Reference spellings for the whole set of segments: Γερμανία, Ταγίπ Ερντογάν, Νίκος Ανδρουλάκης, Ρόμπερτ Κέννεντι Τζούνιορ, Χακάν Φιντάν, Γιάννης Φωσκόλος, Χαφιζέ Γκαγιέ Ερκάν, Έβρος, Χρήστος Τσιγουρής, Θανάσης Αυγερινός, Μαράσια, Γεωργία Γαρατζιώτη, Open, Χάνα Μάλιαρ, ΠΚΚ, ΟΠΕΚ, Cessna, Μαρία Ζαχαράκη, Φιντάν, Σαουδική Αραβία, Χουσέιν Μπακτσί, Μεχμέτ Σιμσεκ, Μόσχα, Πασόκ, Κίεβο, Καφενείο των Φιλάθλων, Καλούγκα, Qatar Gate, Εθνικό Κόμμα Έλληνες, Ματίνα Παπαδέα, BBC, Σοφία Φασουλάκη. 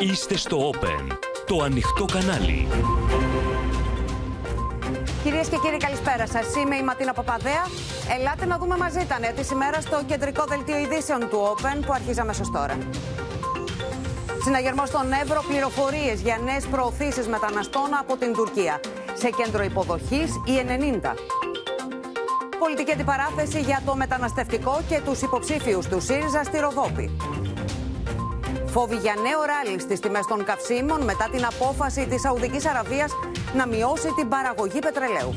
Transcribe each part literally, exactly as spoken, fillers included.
Είστε στο Open, το ανοιχτό κανάλι. Κυρίες και κύριοι, καλησπέρα σας. Είμαι η Ματίνα Παπαδέα. Ελάτε να δούμε μαζί τα νέα της ημέρας στο κεντρικό δελτίο ειδήσεων του Open που αρχίζει αμέσως τώρα. Συναγερμός στον Έβρο, πληροφορίες για νέες προωθήσεις μεταναστών από την Τουρκία. Σε κέντρο υποδοχής, η ενενήντα. Πολιτική αντιπαράθεση για το μεταναστευτικό και τους υποψήφιους του ΣΥΡΙΖΑ στη Ροδόπη. Φόβοι για νέο ράλι στις τιμές των καυσίμων μετά την απόφαση της Σαουδικής Αραβίας να μειώσει την παραγωγή πετρελαίου.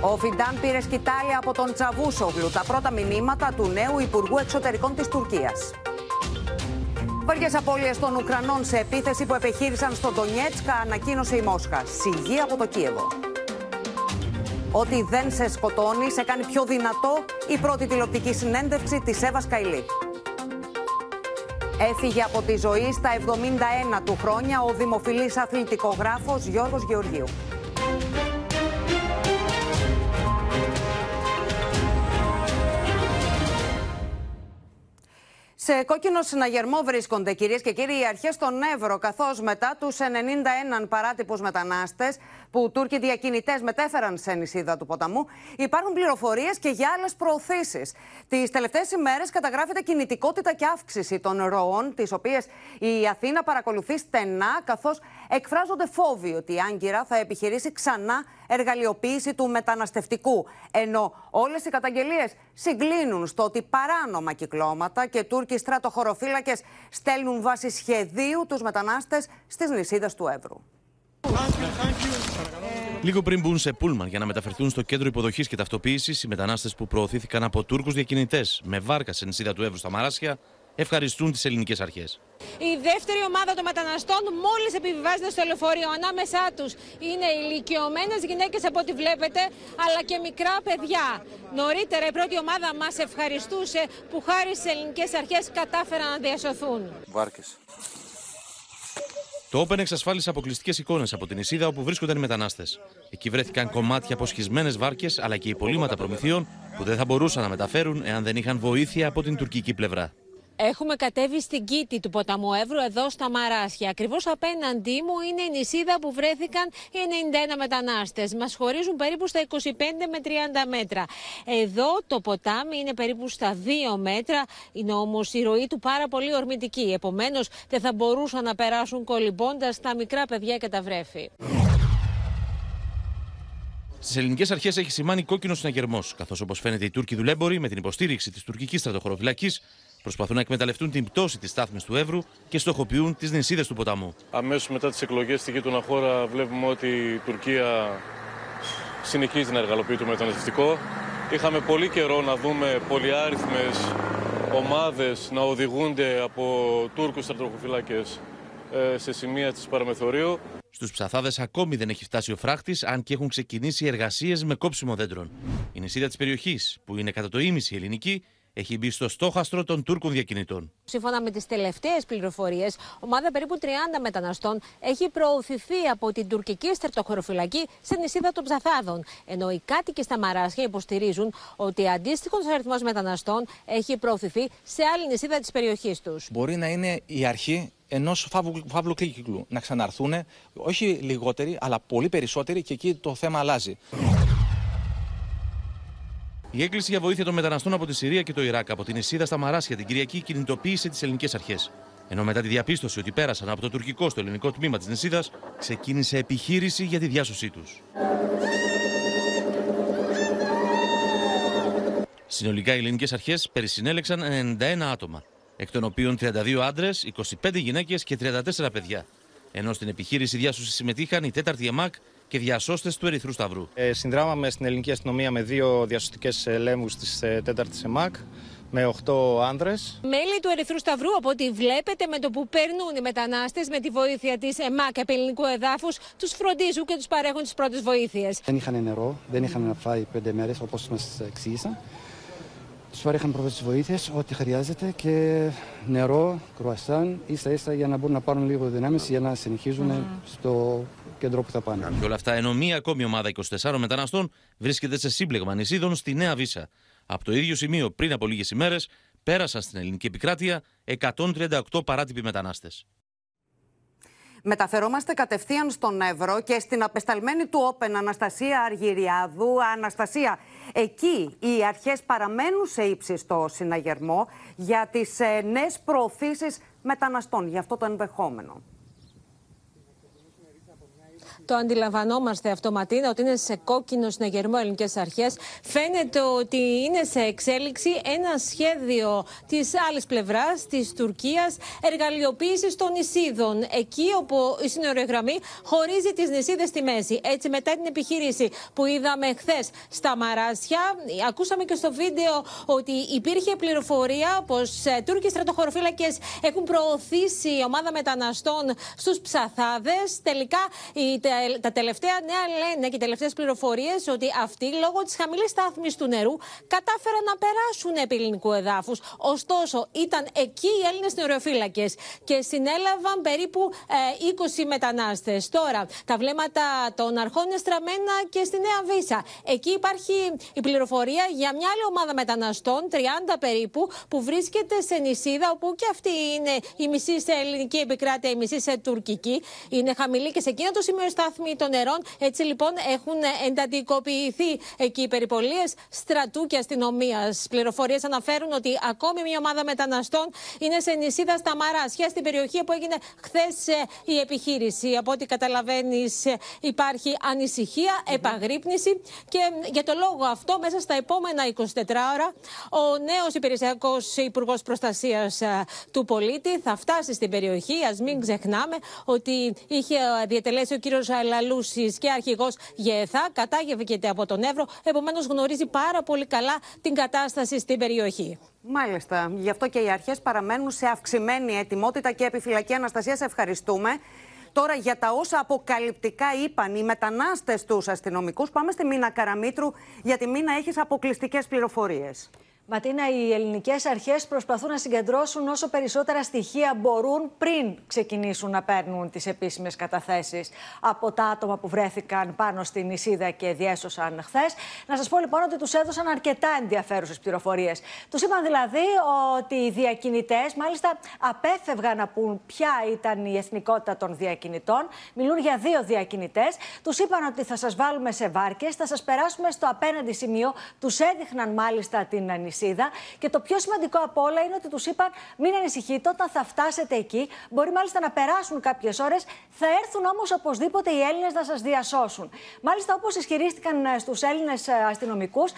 Ο Φιντάν πήρε σκητάλη από τον Τσαβούσογλου, τα πρώτα μηνύματα του νέου Υπουργού Εξωτερικών της Τουρκίας. Βαριές απώλειες των Ουκρανών σε επίθεση που επιχείρησαν στο Ντονιέτσκ, ανακοίνωσε η Μόσχα. Σιγή από το Κίεβο. Ό,τι δεν σε σκοτώνει, σε κάνει πιο δυνατό, η πρώτη τηλεοπτική συνέντευξη της Εύας Καηλή. Έφυγε από τη ζωή στα εβδομήντα ένα του χρόνια ο δημοφιλής αθλητικογράφος Γιώργος Γεωργίου. Σε κόκκινο συναγερμό βρίσκονται, κυρίες και κύριοι, οι αρχές των Εύρο, καθώς μετά τους ενενήντα ένα παράτυπους μετανάστες που Τούρκοι διακινητές μετέφεραν σε νησίδα του ποταμού, υπάρχουν πληροφορίες και για άλλες προωθήσεις. Τις τελευταίες ημέρες καταγράφεται κινητικότητα και αύξηση των ροών, τις οποίες η Αθήνα παρακολουθεί στενά, καθώς εκφράζονται φόβοι ότι η Άγκυρα θα επιχειρήσει ξανά εργαλειοποίηση του μεταναστευτικού. Ενώ όλες οι καταγγελίες συγκλίνουν στο ότι παράνομα κυκλώματα και Τούρκοι στρατοχωροφύλακες στέλνουν βάσει σχεδίου τους μετανάστες στις νησίδες του Εύρου. Λίγο πριν μπουν σε πούλμαν για να μεταφερθούν στο κέντρο υποδοχής και ταυτοποίησης, οι μετανάστες που προωθήθηκαν από Τούρκους διακινητές με βάρκα σε νησίδα του Εύρου στα Μαράσια ευχαριστούν τις ελληνικές αρχές. Η δεύτερη ομάδα των μεταναστών μόλις επιβιβάζεται στο λεωφορείο. Ανάμεσά τους είναι ηλικιωμένες γυναίκες από ό,τι βλέπετε, αλλά και μικρά παιδιά. Νωρίτερα η πρώτη ομάδα μας ευχαριστούσε που χάρη στις ελληνικές αρχές κατάφεραν να διασωθούν. Βάρκες. Το Open εξασφάλισε αποκλειστικές εικόνες από την νησίδα όπου βρίσκονταν οι μετανάστες. Εκεί βρέθηκαν κομμάτια από σχισμένες βάρκες αλλά και υπολείμματα προμηθειών που δεν θα μπορούσαν να μεταφέρουν εάν δεν είχαν βοήθεια από την τουρκική πλευρά. Έχουμε κατέβει στην κήτη του ποταμού Εύρου, εδώ στα Μαράσια. Ακριβώς απέναντί μου είναι η νησίδα που βρέθηκαν οι ενενήντα ένα μετανάστες. Μας χωρίζουν περίπου στα είκοσι πέντε με τριάντα μέτρα. Εδώ το ποτάμι είναι περίπου στα δύο μέτρα. Είναι όμως η ροή του πάρα πολύ ορμητική. Επομένως, δεν θα μπορούσαν να περάσουν κολυμπώντας τα μικρά παιδιά και τα βρέφη. Στις ελληνικές αρχές έχει σημάνει κόκκινο συναγερμός, καθώς όπως φαίνεται οι Τούρκοι δουλέμποροι με την υποστήριξη της τουρκικής στρατοχωροφυλακής προσπαθούν να εκμεταλλευτούν την πτώση της στάθμης του Εύρου και στοχοποιούν τις νησίδες του ποταμού. Αμέσως μετά τις εκλογές στη γείτονα χώρα βλέπουμε ότι η Τουρκία συνεχίζει να εργαλοποιεί το μεταναστευτικό. Είχαμε πολύ καιρό να δούμε πολυάριθμες ομάδες να οδηγούνται από Τούρκους στρατοχωροφυλάκες σε σημεία της παραμεθορίου. Στους Ψαθάδες ακόμη δεν έχει φτάσει ο φράχτης, αν και έχουν ξεκινήσει εργασίες με κόψιμο δέντρων. Η νησίδα της περιοχής, που είναι κατά το ίμιση ελληνική, έχει μπει στο στόχαστρο των Τούρκων διακινητών. Σύμφωνα με τις τελευταίες πληροφορίες, ομάδα περίπου τριάντα μεταναστών έχει προωθηθεί από την τουρκική στρατοχωροφυλακή στην νησίδα των Ψαθάδων. Ενώ οι κάτοικοι στα Μαράσια υποστηρίζουν ότι αντίστοιχος αριθμός μεταναστών έχει προωθηθεί σε άλλη νησίδα της περιοχής τους. Μπορεί να είναι η αρχή ενός φαύλου κύκλου. Να ξαναρθούν όχι λιγότεροι, αλλά πολύ περισσότεροι, και εκεί το θέμα αλλάζει. Η έκκληση για βοήθεια των μεταναστών από τη Συρία και το Ιράκ από την νησίδα στα Μαράσια την Κυριακή κινητοποίησε τις ελληνικές αρχές. Ενώ μετά τη διαπίστωση ότι πέρασαν από το τουρκικό στο ελληνικό τμήμα της νησίδας, ξεκίνησε επιχείρηση για τη διάσωσή τους. Συνολικά οι ελληνικές αρχές περισυνέλεξαν ενενήντα ένα άτομα, εκ των οποίων τριάντα δύο άντρες, είκοσι πέντε γυναίκες και τριάντα τέσσερα παιδιά. Ενώ στην επιχείρηση διάσωση συμμετείχαν η τέταρτη ΕΜΑΚ και διασώστες του Ερυθρού Σταυρού. Ε, συνδράμαμε στην ελληνική αστυνομία με δύο διασωστικές ελέμους της τέταρτης ΕΜΑΚ, με οκτώ άνδρες. Μέλη του Ερυθρού Σταυρού, από ό,τι βλέπετε, με το που περνούν οι μετανάστες, με τη βοήθεια της ΕΜΑΚ επί ελληνικού εδάφους, τους φροντίζουν και τους παρέχουν τις πρώτες βοήθειες. Δεν είχαν νερό, δεν είχαν να φάει πέντε μέρες, όπως μας εξήγησαν. Τους παρέχαν πρώτες βοήθειες, ό,τι χρειάζεται, και νερό, κρουασάν, ίσα-ίσα για να μπορούν να πάρουν λίγο δυνάμεις για να συνεχίζουν mm. στο κέντρο που θα πάνε. Και όλα αυτά, ενώ μία ακόμη ομάδα είκοσι τεσσάρων μεταναστών βρίσκεται σε σύμπλεγμα νησίδων στη Νέα Βίσα. Από το ίδιο σημείο, πριν από λίγες ημέρες, πέρασαν στην ελληνική επικράτεια εκατόν τριάντα οκτώ παράτυποι μετανάστες. Μεταφερόμαστε κατευθείαν στον Έβρο και στην απεσταλμένη του Open Αναστασία Αργυριάδου. Αναστασία, εκεί οι αρχές παραμένουν σε ύψιστο συναγερμό για τις νέες προωθήσεις μεταναστών, για αυτό το ενδεχόμενο. Το αντιλαμβανόμαστε αυτό, Ματίνα, ότι είναι σε κόκκινο συναγερμό ελληνικές αρχές. Φαίνεται ότι είναι σε εξέλιξη ένα σχέδιο της άλλης πλευράς, της Τουρκίας, εργαλειοποίησης των νησίδων. Εκεί όπου η σύνοριογραμμή χωρίζει τις νησίδες στη μέση. Έτσι, μετά την επιχείρηση που είδαμε χθες στα Μαράσια, ακούσαμε και στο βίντεο ότι υπήρχε πληροφορία πως Τούρκοι στρατοχωροφύλακες έχουν προωθήσει ομάδα μεταναστών στους Ψαθάδες. Τελικά, η τα τελευταία νέα λένε και οι τελευταίες πληροφορίες ότι αυτοί λόγω της χαμηλής στάθμης του νερού κατάφεραν να περάσουν επί ελληνικού εδάφους. Ωστόσο, ήταν εκεί οι Έλληνες συνοριοφύλακες και συνέλαβαν περίπου ε, είκοσι μετανάστες. Τώρα, τα βλέμματα των αρχών είναι στραμμένα και στη Νέα Βίσα. Εκεί υπάρχει η πληροφορία για μια άλλη ομάδα μεταναστών, τριάντα περίπου, που βρίσκεται σε νησίδα, όπου και αυτή είναι η μισή σε ελληνική επικράτεια, η μισή σε τουρκική. Είναι χαμηλή και σε εκείνο το σημείο στάθμη των νερών. Έτσι λοιπόν έχουν εντατικοποιηθεί εκεί οι περιπολίες στρατού και αστυνομίας. Πληροφορίες αναφέρουν ότι ακόμη μια ομάδα μεταναστών είναι σε νησίδα στα Μαράσια, στην περιοχή που έγινε χθες η επιχείρηση. Από ό,τι καταλαβαίνεις, υπάρχει ανησυχία, επαγρύπνηση και για το λόγο αυτό μέσα στα επόμενα είκοσι τέσσερις ώρα ο νέος υπηρεσιακός υπουργός προστασίας του πολίτη θα φτάσει στην περιοχή. Ας μην ξεχνάμε ότι είχε διατελέσει ο κύριος Λαλούσης και αρχηγός ΓΕΘΑ, κατάγευκεται από τον Εύρο, επομένως γνωρίζει πάρα πολύ καλά την κατάσταση στην περιοχή. Μάλιστα. Γι' αυτό και οι αρχές παραμένουν σε αυξημένη ετοιμότητα και επιφυλακή. Αναστασία, σε ευχαριστούμε. Τώρα για τα όσα αποκαλυπτικά είπαν οι μετανάστες στους αστυνομικούς, πάμε στη Μήνα Καραμήτρου, γιατί Μήνα έχεις αποκλειστικές πληροφορίες. Ματίνα, οι ελληνικές αρχές προσπαθούν να συγκεντρώσουν όσο περισσότερα στοιχεία μπορούν πριν ξεκινήσουν να παίρνουν τις επίσημες καταθέσεις από τα άτομα που βρέθηκαν πάνω στην νησίδα και διέσωσαν χθες. Να σας πω λοιπόν ότι τους έδωσαν αρκετά ενδιαφέρουσες πληροφορίες. Τους είπαν δηλαδή ότι οι διακινητές, μάλιστα, απέφευγαν να πούν ποια ήταν η εθνικότητα των διακινητών. Μιλούν για δύο διακινητές. Τους είπαν ότι θα σας βάλουμε σε βάρκες, θα σας περάσουμε στο απέναντι σημείο. Τους έδειχναν μάλιστα την νησίδα. Και το πιο σημαντικό από όλα είναι ότι τους είπαν: μην ανησυχείτε, όταν θα φτάσετε εκεί, μπορεί μάλιστα να περάσουν κάποιες ώρες, θα έρθουν όμως οπωσδήποτε οι Έλληνες να σας διασώσουν. Μάλιστα, όπως ισχυρίστηκαν στους Έλληνες αστυνομικούς,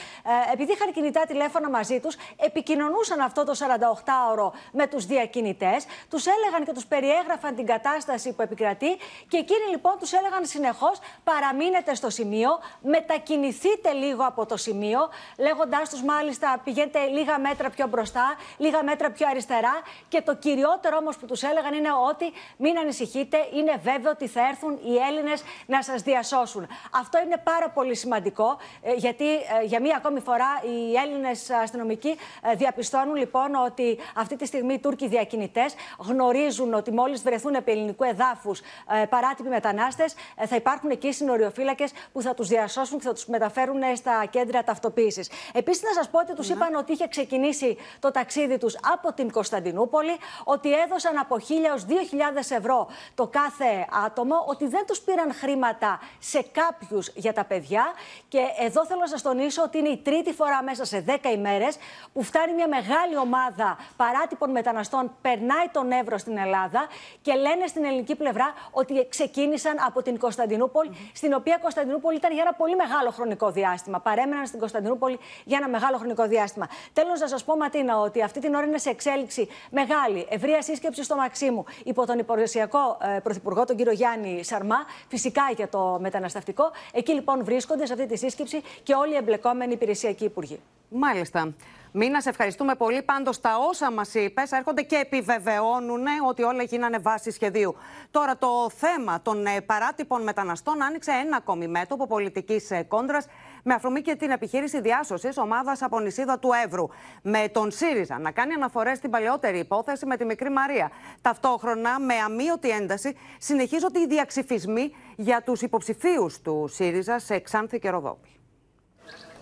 επειδή είχαν κινητά τηλέφωνα μαζί τους, επικοινωνούσαν αυτό το σαρανταοκτάωρο με τους διακινητές, τους έλεγαν και τους περιέγραφαν την κατάσταση που επικρατεί και εκείνοι λοιπόν τους έλεγαν συνεχώς: παραμείνετε στο σημείο, μετακινηθείτε λίγο από το σημείο, λέγοντάς τους μάλιστα: πηγαίνετε λίγα μέτρα πιο μπροστά, λίγα μέτρα πιο αριστερά. Και το κυριότερο όμως που τους έλεγαν είναι ότι μην ανησυχείτε, είναι βέβαιο ότι θα έρθουν οι Έλληνες να σας διασώσουν. Αυτό είναι πάρα πολύ σημαντικό, γιατί για μία ακόμη φορά οι Έλληνες αστυνομικοί διαπιστώνουν λοιπόν ότι αυτή τη στιγμή οι Τούρκοι διακινητές γνωρίζουν ότι μόλις βρεθούν επί ελληνικού εδάφους παράτυποι μετανάστες, θα υπάρχουν εκεί συνοριοφύλακες που θα τους διασώσουν και θα τους μεταφέρουν στα κέντρα ταυτοποίησης. Επίσης, να σας πω ότι τους είπαν ότι είχε ξεκινήσει το ταξίδι τους από την Κωνσταντινούπολη, ότι έδωσαν από χίλια έως δύο χιλιάδες ευρώ το κάθε άτομο, ότι δεν τους πήραν χρήματα σε κάποιους για τα παιδιά. Και εδώ θέλω να σας τονίσω ότι είναι η τρίτη φορά μέσα σε δέκα ημέρες που φτάνει μια μεγάλη ομάδα παράτυπων μεταναστών, περνάει τον Εύρο στην Ελλάδα και λένε στην ελληνική πλευρά ότι ξεκίνησαν από την Κωνσταντινούπολη, mm-hmm. στην οποία Κωνσταντινούπολη ήταν για ένα πολύ μεγάλο χρονικό διάστημα. Παρέμεναν στην Κωνσταντινούπολη για ένα μεγάλο χρονικό διάστημα. Τέλος, να σας πω, Ματίνα, ότι αυτή την ώρα είναι σε εξέλιξη μεγάλη, ευρεία σύσκεψη στο Μαξίμου υπό τον υπηρεσιακό ε, πρωθυπουργό, τον κύριο Γιάννη Σαρμά, φυσικά για το μεταναστευτικό. Εκεί λοιπόν βρίσκονται σε αυτή τη σύσκεψη και όλοι οι εμπλεκόμενοι υπηρεσιακοί υπουργοί. Μάλιστα. Μήνα, σε ευχαριστούμε πολύ. Πάντως, τα όσα μας είπες έρχονται και επιβεβαιώνουν ότι όλα γίνανε βάση σχεδίου. Τώρα, το θέμα των παράτυπων μεταναστών άνοιξε ένα ακόμη μέτωπο πολιτικής κόντρας, με αφορμή και την επιχείρηση διάσωσης ομάδας από νησίδα του Εύρου. Με τον ΣΥΡΙΖΑ να κάνει αναφορές στην παλαιότερη υπόθεση με τη μικρή Μαρία. Ταυτόχρονα, με αμύωτη ένταση, συνεχίζονται οι διαξυφισμοί για τους υποψηφίους του ΣΥΡΙΖΑ σε Ξάνθη και Ροδόπη.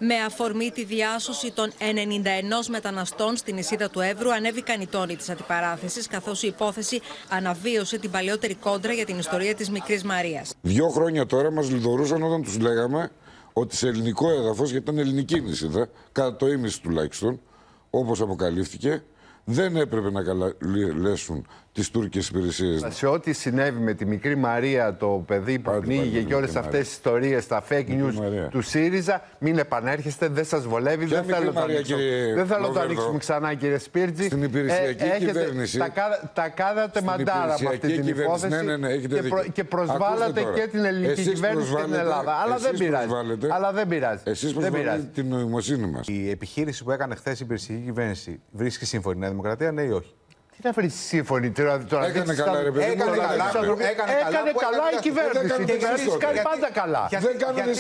Με αφορμή τη διάσωση των ενενήντα ενός μεταναστών στην νησίδα του Εύρου, ανέβηκαν οι τόνοι της αντιπαράθεσης, καθώς η υπόθεση αναβίωσε την παλαιότερη κόντρα για την ιστορία της Μικρής Μαρίας. Δύο χρόνια τώρα μας λιδωρούσαν όταν τους λέγαμε ότι σε ελληνικό έδαφος, γιατί ήταν ελληνική νησίδα, κατά το ίμιση τουλάχιστον, όπως αποκαλύφθηκε, δεν έπρεπε να καλέσουν τις τουρκικές υπηρεσίες. Σε ό,τι συνέβη με τη Μικρή Μαρία, το παιδί που πνίγηκε και όλες αυτές τις ιστορίες, τα fake news του ΣΥΡΙΖΑ, μην επανέρχεστε, δεν σας βολεύει, δεν θέλω να το ανοίξουμε ξανά, κύριε Σπίρτζη. Στην υπηρεσιακή κυβέρνηση. Τα κάδατε μαντάρα από αυτή την υπόθεση και προσβάλλατε και την ελληνική κυβέρνηση και την Ελλάδα. Αλλά δεν πειράζει. Εσείς προσβάλλετε την νοημοσύνη μας. Η επιχείρηση που έκανε χθες η υπηρεσιακή κυβέρνηση βρίσκει σύμφωνη Νέα Δημοκρατία, ναι ή όχι? Τι να βρει σύμφωνη τώρα. Έκανε καλά, ρε παιδί. Έκανε καλά η κυβέρνηση. Η κυβέρνηση κάνει πάντα καλά.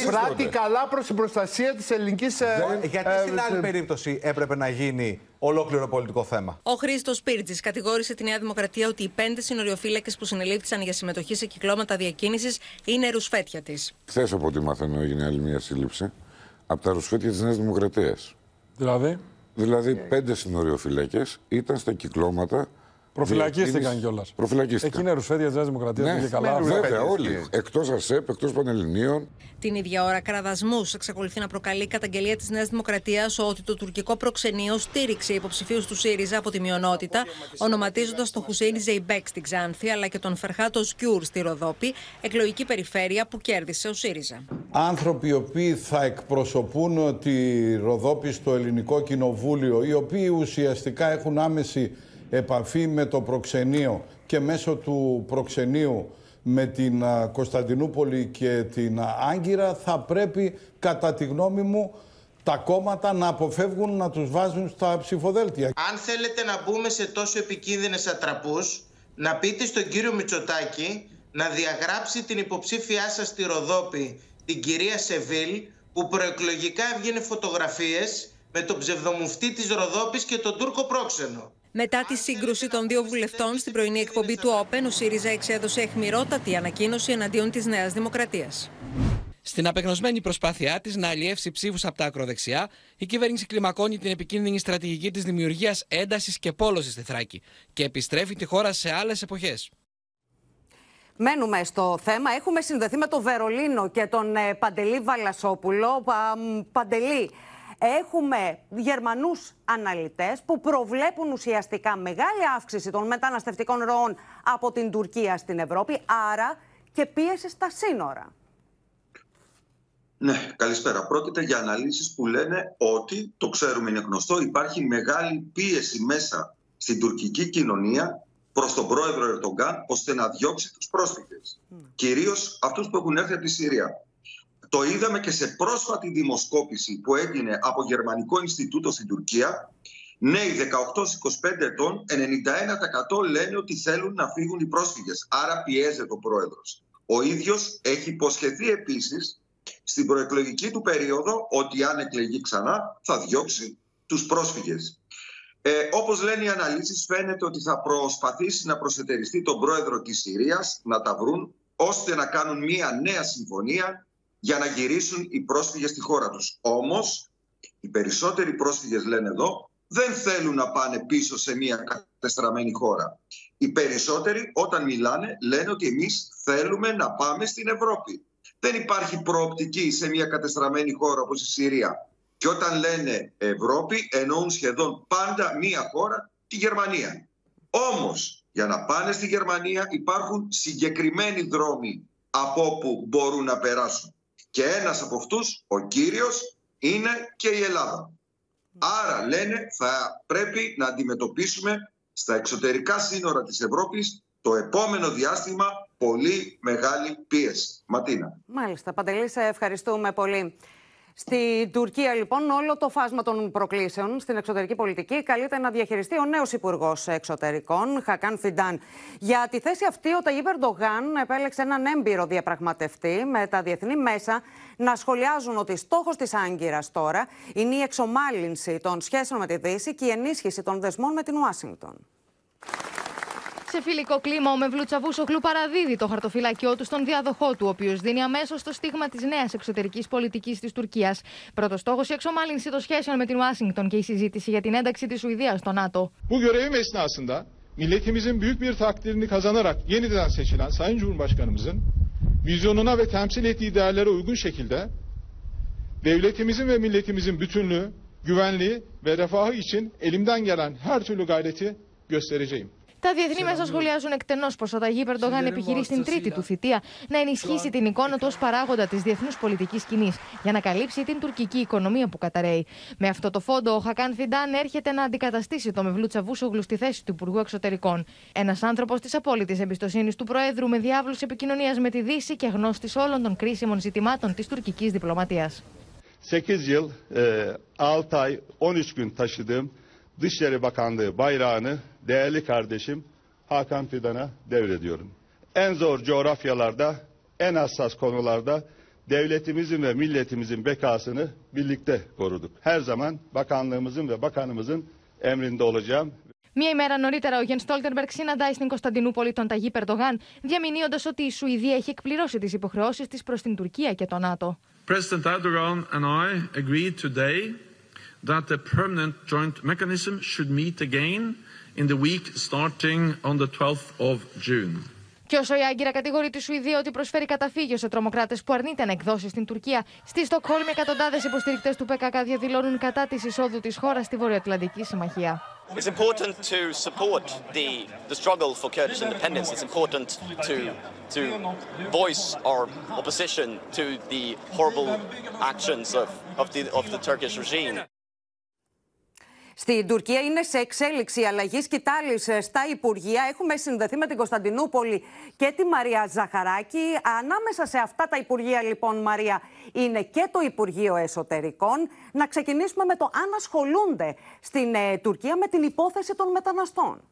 Πράττει καλά προς την προστασία της ελληνικής. Γιατί στην άλλη περίπτωση έπρεπε να γίνει ολόκληρο πολιτικό θέμα? Ο Χρήστος Πίρτζης κατηγόρησε τη Νέα Δημοκρατία ότι οι πέντε συνοριοφύλακες που συνελήφθησαν για συμμετοχή σε κυκλώματα διακίνησης είναι ρουσφέτια της. Χθες, από ό,τι μάθαμε, έγινε άλλη μια σύλληψη από τα ρουσφέτια της Νέας Δημοκρατίας. Δηλαδή. Δηλαδή, πέντε συνοριοφυλακές ήταν στα κυκλώματα. Προφυλακίστηκαν κιόλας. Προφυλακίστηκαν. Εκείνη ρουσφέτια της Νέας Δημοκρατίας, ναι, καλά. Βέβαια, όλοι. Εκτός ΑΣΕΠ, εκτός Πανελληνίων. Την ίδια ώρα, κραδασμούς εξακολουθεί να προκαλεί καταγγελία της Νέας Δημοκρατίας ότι το τουρκικό προξενείο στήριξε υποψηφίους του ΣΥΡΙΖΑ από τη μειονότητα, ονοματίζοντας τον Χουσέιν Ζεϊμπέκ στην Ξάνθη αλλά και τον Φερχάτο Σκιούρ στη Ροδόπη, εκλογική περιφέρεια που κέρδισε ο ΣΥΡΙΖΑ. Άνθρωποι οι οποίοι θα εκπροσωπούν τη Ροδόπη στο Ελληνικό Κοινοβούλιο, οι οποίοι ουσιαστικά έχουν άμεση επαφή με το προξενείο και μέσω του προξενείου με την Κωνσταντινούπολη και την Άγκυρα, θα πρέπει κατά τη γνώμη μου τα κόμματα να αποφεύγουν να τους βάζουν στα ψηφοδέλτια. Αν θέλετε να μπούμε σε τόσο επικίνδυνες ατραπούς, να πείτε στον κύριο Μητσοτάκη να διαγράψει την υποψήφιά σας στη Ροδόπη, την κυρία Σεβίλ, που προεκλογικά έβγαινε φωτογραφίες με τον ψευδομουφτή της Ροδόπης και τον Τούρκο πρόξενο. Μετά τη σύγκρουση των δύο βουλευτών στην πρωινή εκπομπή του Open, ο ΣΥΡΙΖΑ εξέδωσε αιχμηρότατη ανακοίνωση εναντίον της Νέας Δημοκρατίας. Στην απεγνωσμένη προσπάθειά της να αλλιεύσει ψήφους από τα ακροδεξιά, η κυβέρνηση κλιμακώνει την επικίνδυνη στρατηγική της δημιουργίας έντασης και πόλωσης στη Θράκη και επιστρέφει τη χώρα σε άλλες εποχές. Μένουμε στο θέμα. Έχουμε συνδεθεί με το Βερολίνο και τον Παντελή Βαλασόπουλο. Παντελή, έχουμε Γερμανούς αναλυτές που προβλέπουν ουσιαστικά μεγάλη αύξηση των μεταναστευτικών ροών από την Τουρκία στην Ευρώπη, άρα και πίεση στα σύνορα. Ναι, καλησπέρα. Πρόκειται για αναλύσεις που λένε ότι, το ξέρουμε, είναι γνωστό, υπάρχει μεγάλη πίεση μέσα στην τουρκική κοινωνία προς τον πρόεδρο Ερντογάν, ώστε να διώξει τους πρόσφυγες. Mm. Κυρίως αυτούς που έχουν έρθει από τη Συρία. Το είδαμε και σε πρόσφατη δημοσκόπηση που έγινε από Γερμανικό Ινστιτούτο στην Τουρκία. Νέοι δεκαοκτώ είκοσι πέντε ετών, ενενήντα ένα τοις εκατό λένε ότι θέλουν να φύγουν οι πρόσφυγες. Άρα πιέζεται ο πρόεδρος. Ο ίδιος έχει υποσχεθεί επίσης στην προεκλογική του περίοδο ότι αν εκλεγεί ξανά θα διώξει τους πρόσφυγες. Ε, όπως λένε οι αναλύσεις, φαίνεται ότι θα προσπαθήσει να προσετεριστεί τον πρόεδρο της Συρίας, να τα βρουν, ώστε να κάνουν μια νέα συμφωνία για να γυρίσουν οι πρόσφυγες στη χώρα τους. Όμως, οι περισσότεροι πρόσφυγες, λένε εδώ, δεν θέλουν να πάνε πίσω σε μια κατεστραμμένη χώρα. Οι περισσότεροι, όταν μιλάνε, λένε ότι εμείς θέλουμε να πάμε στην Ευρώπη. Δεν υπάρχει προοπτική σε μια κατεστραμμένη χώρα όπως η Συρία. Και όταν λένε Ευρώπη, εννοούν σχεδόν πάντα μια χώρα, τη Γερμανία. Όμως, για να πάνε στη Γερμανία υπάρχουν συγκεκριμένοι δρόμοι από όπου μπορούν να περάσουν. Και ένας από αυτούς, ο κύριος, είναι και η Ελλάδα. Άρα, λένε, θα πρέπει να αντιμετωπίσουμε στα εξωτερικά σύνορα της Ευρώπης το επόμενο διάστημα πολύ μεγάλη πίεση. Ματίνα. Μάλιστα. Παντελή, σε ευχαριστούμε πολύ. Στη Τουρκία, λοιπόν, όλο το φάσμα των προκλήσεων στην εξωτερική πολιτική καλείται να διαχειριστεί ο νέος υπουργός εξωτερικών, Χακάν Φιντάν. Για τη θέση αυτή, ο Ταγίπ Ερντογάν επέλεξε έναν έμπειρο διαπραγματευτή με τα διεθνή μέσα να σχολιάζουν ότι στόχος της Άγκυρας τώρα είναι η εξομάλυνση των σχέσεων με τη Δύση και η ενίσχυση των δεσμών με την Ουάσιγκτον. Σε φιλικό κλίμα, ο Μευλού Τσαβούσογλου παραδίδει το χαρτοφυλάκιό του στον διαδοχό του, ο οποίος δίνει αμέσως το στίγμα της νέας εξωτερικής πολιτικής της Τουρκίας. Πρώτος στόχος, η εξομάλυνση των σχέσεων με την Ουάσιγκτον και η συζήτηση για την ένταξη της Σουηδίας στο ΝΑΤΟ. Milletimizin büyük bir takdirini kazanarak yeniden seçilen Sayın Cumhurbaşkanımızın vizyonuna ve temsil ettiği değerlere uygun şekilde devletimizin ve milletimizin bütünlüğü, güvenliği ve refahı için elimden gelen her türlü gayreti göstereceğim. Τα διεθνή μέσα σχολιάζουν εκτενώς πως ο Ταγίπ Ερντογάν επιχειρεί στην τρίτη του θητεία να ενισχύσει την εικόνα του ως παράγοντα της διεθνούς πολιτικής σκηνής για να καλύψει την τουρκική οικονομία που καταρρέει. Με αυτό το φόντο, ο Χακάν Φιντάν έρχεται να αντικαταστήσει το Μευλού Τσαβούσογλου στη θέση του Υπουργού Εξωτερικών. Ένας άνθρωπος της απόλυτης εμπιστοσύνης του Προέδρου, με διάβλους επικοινωνίας με τη Δύση και γνώστης όλων των κρίσιμων ζητημάτων της τουρκικής διπλωματίας. Dışişleri Bakanlığı bayrağını değerli kardeşim Hakan Fidan'a devrediyorum. En zor coğrafyalarda, en hassas konularda devletimizin ve milletimizin bekasını birlikte koruduk. Her zaman bakanlığımızın ve bakanımızın emrinde olacağım. Μία ημέρα νωρίτερα, ο Γιεν Στόλτερμπεργκ συναντάει στην Κωνσταντινούπολη τον Ταγίπ Ερντογάν, διαμηνύοντας ότι η Σουηδία έχει εκπληρώσει τις υποχρεώσεις της προς την Τουρκία και το ΝΑΤΟ. That the permanent joint mechanism should meet again in the week starting on the twelfth of June. Και όσο η Άγκυρα κατηγορεί τη Σουηδία ότι προσφέρει καταφύγιο σε τρομοκράτες που αρνείται να εκδώσει στην Τουρκία, στη Στοκχόλμη εκατοντάδες υποστηρικτές του Π Κ Κ διαδηλώνουν κατά της εισόδου της χώρας στη Βορειοατλαντική Συμμαχία. It's important to support the, the struggle for Kurdish independence. It's important to, to voice our opposition to the horrible actions of, of, the, of the Turkish regime. Στην Τουρκία είναι σε εξέλιξη αλλαγής κοιτάλης στα Υπουργεία. Έχουμε συνδεθεί με την Κωνσταντινούπολη και τη Μαρία Ζαχαράκη. Ανάμεσα σε αυτά τα Υπουργεία, λοιπόν, Μαρία, είναι και το Υπουργείο Εσωτερικών. Να ξεκινήσουμε με το αν ασχολούνται στην ε, Τουρκία με την υπόθεση των μεταναστών.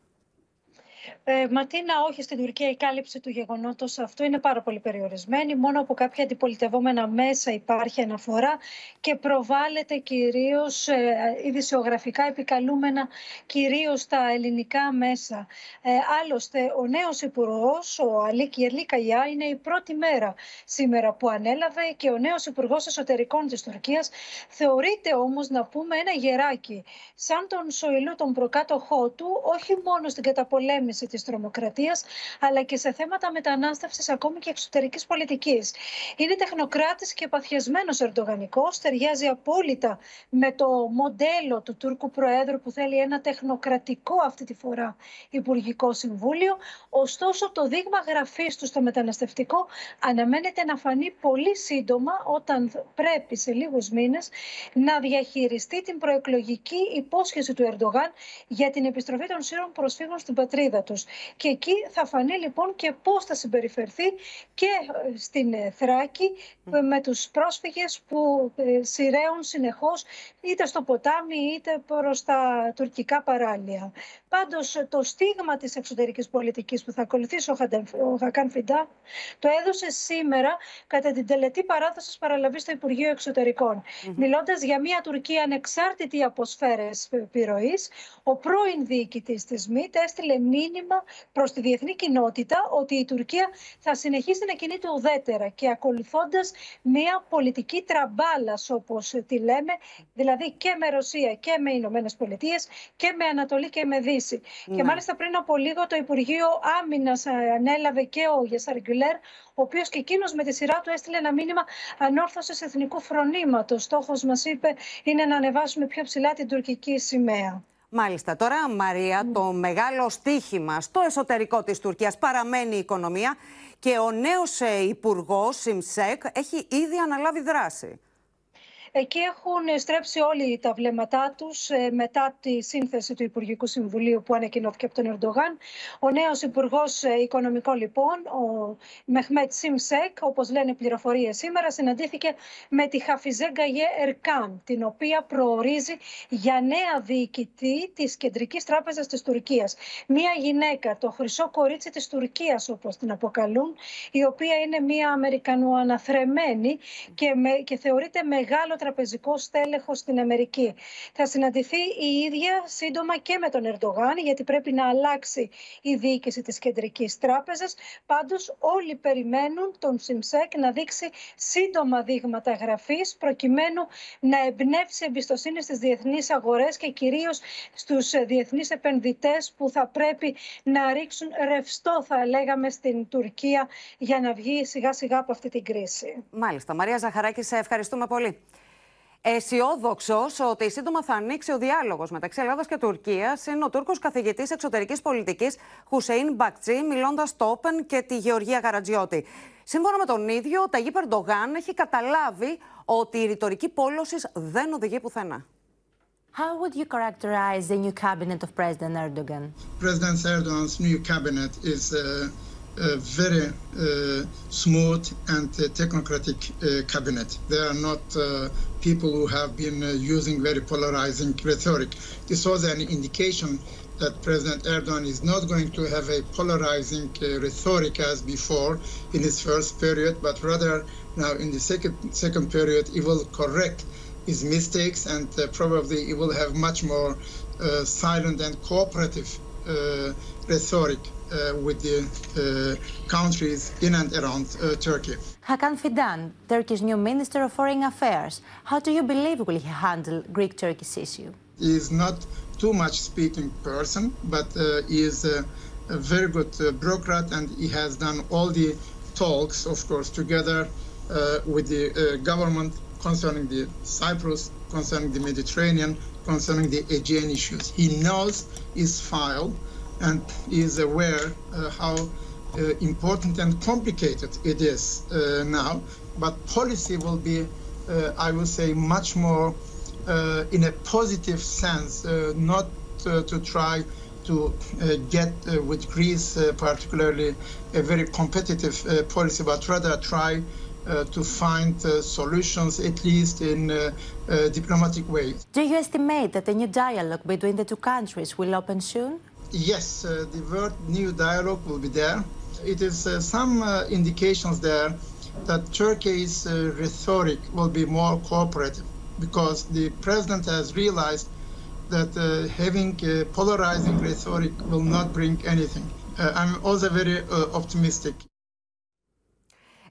Ε, Ματίνα, όχι, στην Τουρκία η κάλυψη του γεγονότος αυτού είναι πάρα πολύ περιορισμένη. Μόνο από κάποια αντιπολιτευόμενα μέσα υπάρχει αναφορά και προβάλλεται κυρίως ε, ειδησιογραφικά, επικαλούμενα κυρίως τα ελληνικά μέσα. Ε, άλλωστε, ο νέος υπουργός, ο Αλή Καγιά, είναι η πρώτη μέρα σήμερα που ανέλαβε και ο νέος υπουργός εσωτερικών της Τουρκίας θεωρείται όμως, να πούμε, ένα γεράκι. Σαν τον Σοηλού, τον προκάτοχό του, όχι μόνο στην καταπολέμηση της τρομοκρατίας, αλλά και σε θέματα μετανάστευσης, ακόμη και εξωτερικής πολιτικής. Είναι τεχνοκράτης και παθιασμένος ερντογανικός, ταιριάζει απόλυτα με το μοντέλο του Τούρκου Προέδρου που θέλει ένα τεχνοκρατικό, αυτή τη φορά, Υπουργικό Συμβούλιο. Ωστόσο, το δείγμα γραφής του στο μεταναστευτικό αναμένεται να φανεί πολύ σύντομα, όταν πρέπει σε λίγους μήνες να διαχειριστεί την προεκλογική υπόσχεση του Ερντογάν για την επιστροφή των Σύρων προσφύγων στην πατρίδα τους. Και εκεί θα φανεί, λοιπόν, και πώς θα συμπεριφερθεί και στην Θράκη με τους πρόσφυγες που σειραίουν συνεχώς είτε στο ποτάμι είτε προς τα τουρκικά παράλια. Πάντως, το στίγμα της εξωτερικής πολιτικής που θα ακολουθήσει ο Χακάν Φιντάν το έδωσε σήμερα κατά την τελετή παράδοση παραλαβή στο Υπουργείο Εξωτερικών. Mm-hmm. Μιλώντας για μια Τουρκία ανεξάρτητη από σφαίρες επιρροής, ο πρώην διοικητής της ΜΙΤ έστειλε μήνυμα προς τη διεθνή κοινότητα ότι η Τουρκία θα συνεχίσει να κινείται ουδέτερα και ακολουθώντας μια πολιτική τραμπάλας, όπως τη λέμε, δηλαδή και με Ρωσία και με Ηνωμένες Πολιτείες και με Ανατολή και με Δύση. Ναι. Και μάλιστα πριν από λίγο το Υπουργείο Άμυνας ανέλαβε και ο Γιασαργκουλέρ, ο οποίος και εκείνος με τη σειρά του έστειλε ένα μήνυμα ανόρθωσης εθνικού φρονήματος. Στόχος, μας είπε, είναι να ανεβάσουμε πιο ψηλά την τουρκική σημαία. Μάλιστα. Τώρα, Μαρία, mm. το μεγάλο στοίχημα στο εσωτερικό της Τουρκίας παραμένει η οικονομία και ο νέος υπουργός, Σιμσεκ, έχει ήδη αναλάβει δράση. Εκεί έχουν στρέψει όλοι τα βλέμματά τους μετά τη σύνθεση του Υπουργικού Συμβουλίου που ανακοινώθηκε από τον Ερντογάν. Ο νέος Υπουργός Οικονομικών, λοιπόν, ο Μεχμέτ Σιμσεκ, όπως λένε πληροφορίες σήμερα, συναντήθηκε με τη Χαφιζέ Γκαγιέ Ερκάν, την οποία προορίζει για νέα διοικητή της Κεντρικής Τράπεζας της Τουρκίας. Μία γυναίκα, το χρυσό κορίτσι της Τουρκίας, όπως την αποκαλούν, η οποία είναι μία Αμερικανοαναθρεμένη και, με, και θεωρείται μεγάλο τραπεζικό στέλεχο στην Αμερική. Θα συναντηθεί η ίδια σύντομα και με τον Ερντογάν, γιατί πρέπει να αλλάξει η διοίκηση της Κεντρικής Τράπεζας. Πάντως, όλοι περιμένουν τον ΣΥΜΣΕΚ να δείξει σύντομα δείγματα γραφής, προκειμένου να εμπνεύσει εμπιστοσύνη στις διεθνείς αγορές και κυρίως στους διεθνείς επενδυτές που θα πρέπει να ρίξουν ρευστό, θα λέγαμε, στην Τουρκία για να βγει σιγά σιγά από αυτή την κρίση. Μάλιστα. Μαρία Ζαχαράκη, σε ευχαριστούμε πολύ. Αισιόδοξος ότι σύντομα θα ανοίξει ο διάλογος μεταξύ Ελλάδας και Τουρκίας είναι ο Τούρκος καθηγητής εξωτερικής πολιτικής Χουσέιν Μπακτσί, μιλώντας στο Open και τη Γεωργία Γαρατζιώτη. Σύμφωνα με τον ίδιο, ο Ταγίπ Ερντογάν έχει καταλάβει ότι η ρητορική πόλωσης δεν οδηγεί πουθενά. How would you characterize the new cabinet of President Erdogan? President Erdogan's new cabinet is a, a very uh, smooth and technocratic uh, cabinet. They are not uh, people who have been uh, using very polarizing rhetoric. This was an indication that President Erdogan is not going to have a polarizing uh, rhetoric as before in his first period, but rather now in the second second period he will correct his mistakes and uh, probably he will have much more uh, silent and cooperative uh, rhetoric uh, with the uh, countries in and around uh, Turkey. Hakan Fidan, Turkey's new Minister of Foreign Affairs, how do you believe will he handle Greek-Turkish issue? He is not too much speaking person, but uh, he is a, a very good uh, bureaucrat and he has done all the talks, of course, together uh, with the uh, government concerning the Cyprus, concerning the Mediterranean, concerning the Aegean issues. He knows his file and is aware uh, how uh, important and complicated it is uh, now, but policy will be, uh, I would say, much more uh, in a positive sense, uh, not uh, to try to uh, get uh, with Greece uh, particularly a very competitive uh, policy, but rather try Uh, to find uh, solutions, at least in uh, uh, diplomatic ways. Do you estimate that a new dialogue between the two countries will open soon? Yes, uh, the word new dialogue will be there. It is uh, some uh, indications there that Turkey's uh, rhetoric will be more cooperative because the president has realized that uh, having a polarizing rhetoric will not bring anything. Uh, I'm also very uh, optimistic.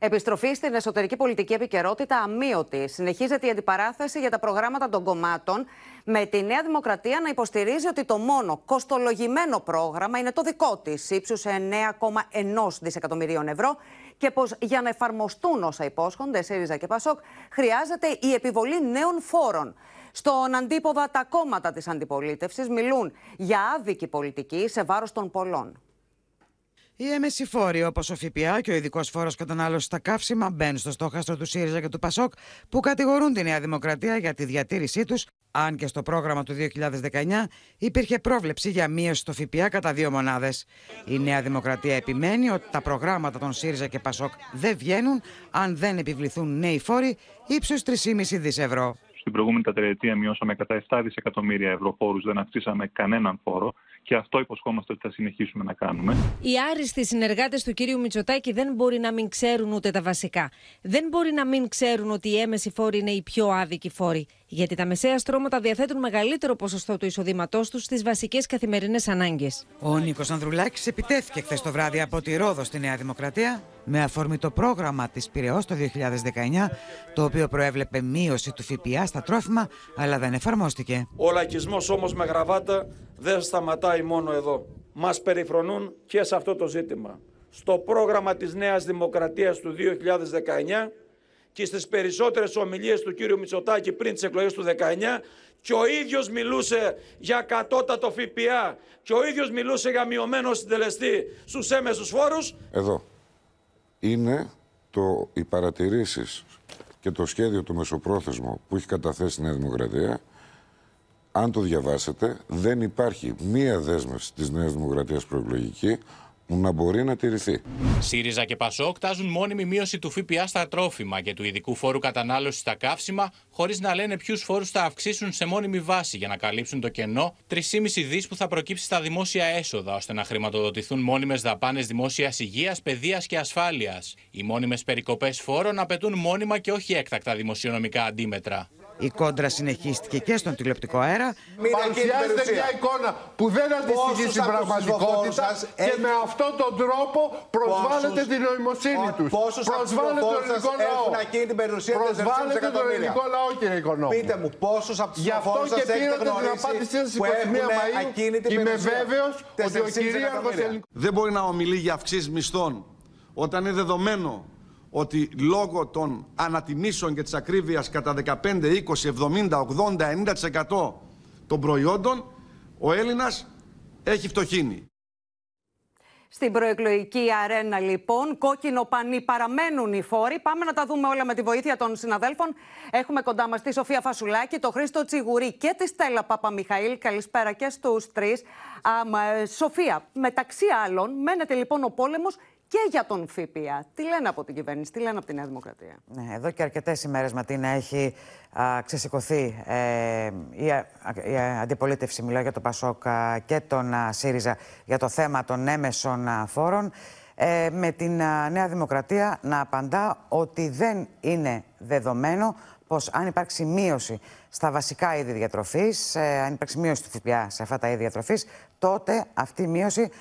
Επιστροφή στην εσωτερική πολιτική επικαιρότητα αμείωτη. Συνεχίζεται η αντιπαράθεση για τα προγράμματα των κομμάτων, με τη Νέα Δημοκρατία να υποστηρίζει ότι το μόνο κοστολογημένο πρόγραμμα είναι το δικό της, ύψους εννέα κόμμα ένα δισεκατομμυρίων ευρώ, και πως για να εφαρμοστούν όσα υπόσχονται ΣΥΡΙΖΑ και ΠΑΣΟΚ χρειάζεται η επιβολή νέων φόρων. Στον αντίποδα, τα κόμματα της αντιπολίτευσης μιλούν για άδικη πολιτική σε βάρος των πολλών. Οι έμεσοι φόροι, όπως ο ΦΠΑ και ο ειδικός φόρος κατανάλωσης στα καύσιμα, μπαίνουν στο στόχαστρο του ΣΥΡΙΖΑ και του ΠΑΣΟΚ, που κατηγορούν τη Νέα Δημοκρατία για τη διατήρησή τους, αν και στο πρόγραμμα του δύο χιλιάδες δεκαεννιά υπήρχε πρόβλεψη για μείωση στο ΦΠΑ κατά δύο μονάδες. Η Νέα Δημοκρατία επιμένει ότι τα προγράμματα των ΣΥΡΙΖΑ και ΠΑΣΟΚ δεν βγαίνουν αν δεν επιβληθούν νέοι φόροι ύψους τρία κόμμα πέντε δισεκατομμύρια ευρώ. Στην προηγούμενη τετραετία μειώσαμε κατά επτά δισεκατομμύρια ευρώ φόρους, δεν αυξήσαμε κανέναν φόρο. Και αυτό υποσχόμαστε ότι θα συνεχίσουμε να κάνουμε. Οι άριστοι συνεργάτες του κυρίου Μητσοτάκη δεν μπορεί να μην ξέρουν ούτε τα βασικά. Δεν μπορεί να μην ξέρουν ότι οι έμεσοι φόροι είναι οι πιο άδικοι φόροι. Γιατί τα μεσαία στρώματα διαθέτουν μεγαλύτερο ποσοστό του εισοδήματός τους στις βασικές καθημερινές ανάγκες. Ο Νίκος Ανδρουλάκης επιτέθηκε χθες το βράδυ από τη Ρόδο στη Νέα Δημοκρατία με αφορμή το πρόγραμμα της Πειραιώς το δύο χιλιάδες δεκαεννιά, το οποίο προέβλεπε μείωση του ΦΠΑ στα τρόφιμα, αλλά δεν εφαρμόστηκε. Ο λαϊκισμός όμως με γραβάτα δεν σταματάει μόνο εδώ. Μας περιφρονούν και σε αυτό το ζήτημα. Στο πρόγραμμα της Νέας Δημοκρατίας του δύο χιλιάδες δεκαεννιά και στις περισσότερες ομιλίες του κύριου Μητσοτάκη πριν τις εκλογές του δύο χιλιάδες δεκαεννιά, και ο ίδιος μιλούσε για κατώτατο ΦΠΑ και ο ίδιος μιλούσε για μειωμένο συντελεστή στους έμεσους φόρους. Εδώ είναι το, οι παρατηρήσεις και το σχέδιο του μεσοπρόθεσμου που έχει καταθέσει η Νέα Δημοκρατία. Αν το διαβάσετε, δεν υπάρχει μία δέσμευση της Νέας Δημοκρατίας προεκλογική που να μπορεί να τηρηθεί. ΣΥΡΙΖΑ και ΠΑΣΟΚ τάζουν μόνιμη μείωση του ΦΠΑ στα τρόφιμα και του ειδικού φόρου κατανάλωσης στα καύσιμα, χωρίς να λένε ποιους φόρους θα αυξήσουν σε μόνιμη βάση για να καλύψουν το κενό τρία κόμμα πέντε δισεκατομμύρια που θα προκύψει στα δημόσια έσοδα, ώστε να χρηματοδοτηθούν μόνιμες δαπάνες δημόσιας υγείας, παιδείας και ασφάλειας. Οι μόνιμες περικοπές φόρων απαιτούν μόνιμα και όχι έκτακτα δημοσιονομικά αντίμετρα. Η κόντρα συνεχίστηκε και στον τηλεοπτικό αέρα. Παρουσιάζεται μια εικόνα που δεν αντιστοιχεί στην πραγματικότητα και με αυτόν τον τρόπο προσβάλλεται την νοημοσύνη του. Προσβάλλεται τον ελληνικό λαό. Προσβάλλεται τον ελληνικό λαό, κύριε Οικονόμου. Πείτε μου, πόσους από τους ψηφοφόρους σας έχετε γνωρίσει που έχουν ακίνητη περιουσία? Δεν μπορεί να ομιλεί για αυξήσεις μισθών όταν είναι δεδομένο ότι λόγω των ανατιμήσεων και της ακρίβειας κατά δεκαπέντε, είκοσι, εβδομήντα, ογδόντα, ενενήντα τοις εκατό των προϊόντων, ο Έλληνας έχει φτωχύνει. Στην προεκλογική αρένα, λοιπόν, κόκκινο πανί παραμένουν οι φόροι. Πάμε να τα δούμε όλα με τη βοήθεια των συναδέλφων. Έχουμε κοντά μας τη Σοφία Φασουλάκη, τον Χρήστο Τσιγουρή και τη Στέλλα Παπαμιχαήλ. Καλησπέρα και στους τρεις. Α, Σοφία, μεταξύ άλλων, μένεται λοιπόν ο πόλεμος και για τον ΦΠΑ. Τι λένε από την κυβέρνηση, τι λένε από τη Νέα Δημοκρατία? Ναι, εδώ και αρκετές ημέρες, Ματίνα, έχει α, ξεσηκωθεί ε, η, α, η αντιπολίτευση, μιλάω για το Πασόκ α, και τον α, ΣΥΡΙΖΑ, για το θέμα των έμεσων α, φόρων, ε, με την α, Νέα Δημοκρατία να απαντά ότι δεν είναι δεδομένο πως αν υπάρξει μείωση στα βασικά είδη διατροφής, ε, αν υπάρξει μείωση του ΦΠΑ σε αυτά τα είδη διατροφής, τότε αυτή η μείωση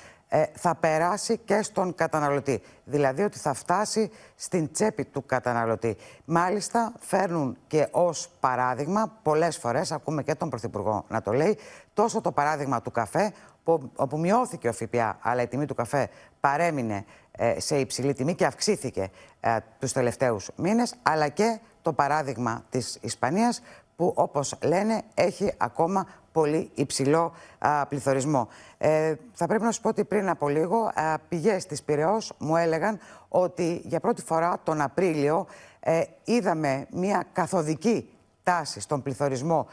θα περάσει και στον καταναλωτή. Δηλαδή ότι θα φτάσει στην τσέπη του καταναλωτή. Μάλιστα φέρνουν και ως παράδειγμα, πολλές φορές, ακούμε και τον Πρωθυπουργό να το λέει, τόσο το παράδειγμα του καφέ, όπου μειώθηκε ο ΦΠΑ, αλλά η τιμή του καφέ παρέμεινε σε υψηλή τιμή και αυξήθηκε τους τελευταίους μήνες, αλλά και το παράδειγμα της Ισπανίας, που όπως λένε έχει ακόμα πολύ υψηλό α, πληθωρισμό. Ε, θα πρέπει να σου πω ότι πριν από λίγο α, πηγές της Πειραιώς μου έλεγαν ότι για πρώτη φορά τον Απρίλιο ε, είδαμε μια καθοδική τάση στον πληθωρισμό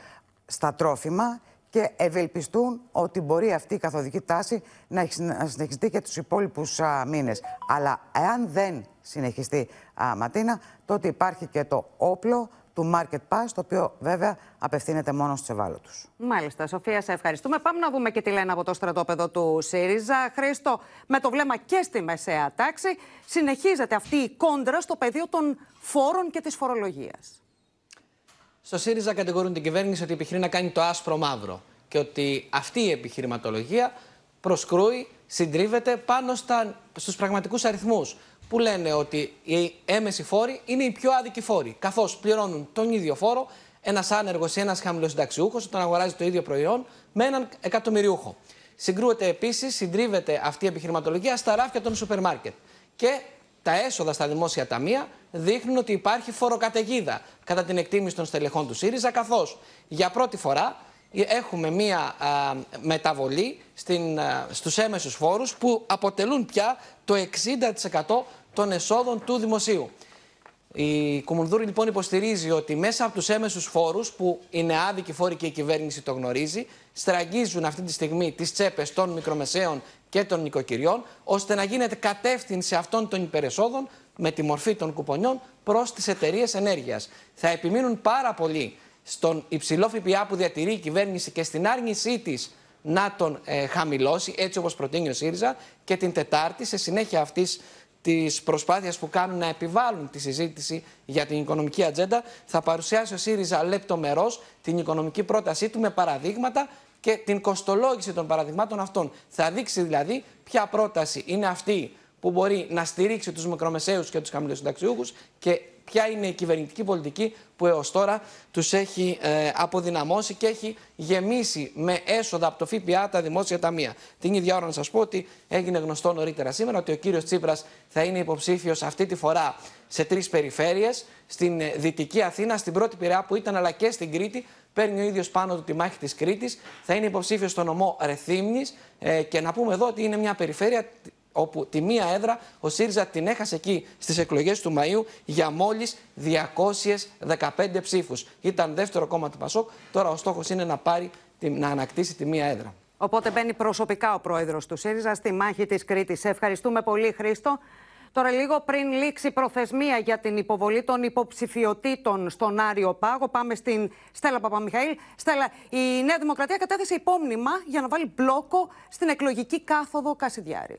στα τρόφιμα και ευελπιστούν ότι μπορεί αυτή η καθοδική τάση να συνεχιστεί και τους υπόλοιπους α, μήνες. Αλλά εάν δεν συνεχιστεί, α, Ματίνα, τότε υπάρχει και το όπλο του Market Pass, το οποίο βέβαια απευθύνεται μόνο στους ευάλωτους. Μάλιστα, Σοφία, σε ευχαριστούμε. Πάμε να δούμε και τι λένε από το στρατόπεδο του ΣΥΡΙΖΑ. Χρήστο, με το βλέμμα και στη μεσαία τάξη, συνεχίζεται αυτή η κόντρα στο πεδίο των φόρων και της φορολογίας. Στο ΣΥΡΙΖΑ κατηγορούν την κυβέρνηση ότι επιχειρεί να κάνει το άσπρο μαύρο και ότι αυτή η επιχειρηματολογία προσκρούει, συντρίβεται πάνω στα, στους πραγματικούς αριθμούς, που λένε ότι οι έμεσοι φόροι είναι οι πιο άδικοι φόροι, καθώς πληρώνουν τον ίδιο φόρο ένας άνεργος ή ένας χαμηλοσυνταξιούχος όταν αγοράζει το ίδιο προϊόν με έναν εκατομμυριούχο. Συγκρούεται επίσης, συντρίβεται αυτή η επιχειρηματολογία στα ράφια των σούπερ μάρκετ. Και τα έσοδα στα δημόσια ταμεία δείχνουν ότι υπάρχει φοροκαταιγίδα κατά την εκτίμηση των στελεχών του ΣΥΡΙΖΑ, καθώς για πρώτη φορά έχουμε μία α, μεταβολή στην, α, στους έμεσους φόρους που αποτελούν πια το εξήντα τοις εκατό των εσόδων του δημοσίου. Η Κουμουνδούρη λοιπόν υποστηρίζει ότι μέσα από τους έμεσους φόρους, που είναι άδικοι φόροι και η κυβέρνηση το γνωρίζει, στραγγίζουν αυτή τη στιγμή τις τσέπες των μικρομεσαίων και των νοικοκυριών, ώστε να γίνεται κατεύθυνση αυτών των υπερεσόδων με τη μορφή των κουπονιών προς τις εταιρείες ενέργειας. Θα επιμείνουν πάρα πολύ στον υψηλό ΦΠΑ που διατηρεί η κυβέρνηση και στην άρνησή της να τον ε, χαμηλώσει, έτσι όπως προτείνει ο ΣΥΡΙΖΑ, και την Τετάρτη, σε συνέχεια αυτής της προσπάθειας που κάνουν να επιβάλλουν τη συζήτηση για την οικονομική ατζέντα, θα παρουσιάσει ο ΣΥΡΙΖΑ λεπτομερώς την οικονομική πρότασή του με παραδείγματα και την κοστολόγηση των παραδειγμάτων αυτών. Θα δείξει δηλαδή ποια πρόταση είναι αυτή που μπορεί να στηρίξει τους μικρομεσαίους και τους χαμηλοσυνταξιούχους και ποια είναι η κυβερνητική πολιτική που έως τώρα τους έχει ε, αποδυναμώσει και έχει γεμίσει με έσοδα από το ΦΠΑ τα δημόσια ταμεία. Την ίδια ώρα να σας πω ότι έγινε γνωστό νωρίτερα σήμερα ότι ο κύριος Τσίπρας θα είναι υποψήφιος αυτή τη φορά σε τρεις περιφέρειες, στην Δυτική Αθήνα, στην Πρώτη Πειραιά που ήταν, αλλά και στην Κρήτη. Παίρνει ο ίδιος πάνω του τη μάχη της Κρήτης. Θα είναι υποψήφιος στο νομό Ρεθύμνης ε, και να πούμε εδώ ότι είναι μια περιφέρεια όπου τη μία έδρα ο ΣΥΡΙΖΑ την έχασε εκεί στις εκλογές του Μαΐου για μόλις διακόσιους δεκαπέντε ψήφους. Ήταν δεύτερο κόμμα του Πασόκ, τώρα ο στόχος είναι να, πάρει, να ανακτήσει τη μία έδρα. Οπότε μπαίνει προσωπικά ο πρόεδρος του ΣΥΡΙΖΑ στη μάχη της Κρήτης. Ευχαριστούμε πολύ, Χρήστο. Τώρα, λίγο πριν λήξει προθεσμία για την υποβολή των υποψηφιωτήτων στον Άριο Πάγο, πάμε στην Στέλλα Παπαμιχαήλ. Στέλλα, η Νέα Δημοκρατία κατέθεσε υπόμνημα για να βάλει μπλόκο στην εκλογική κάθοδο Κασιδιάρη.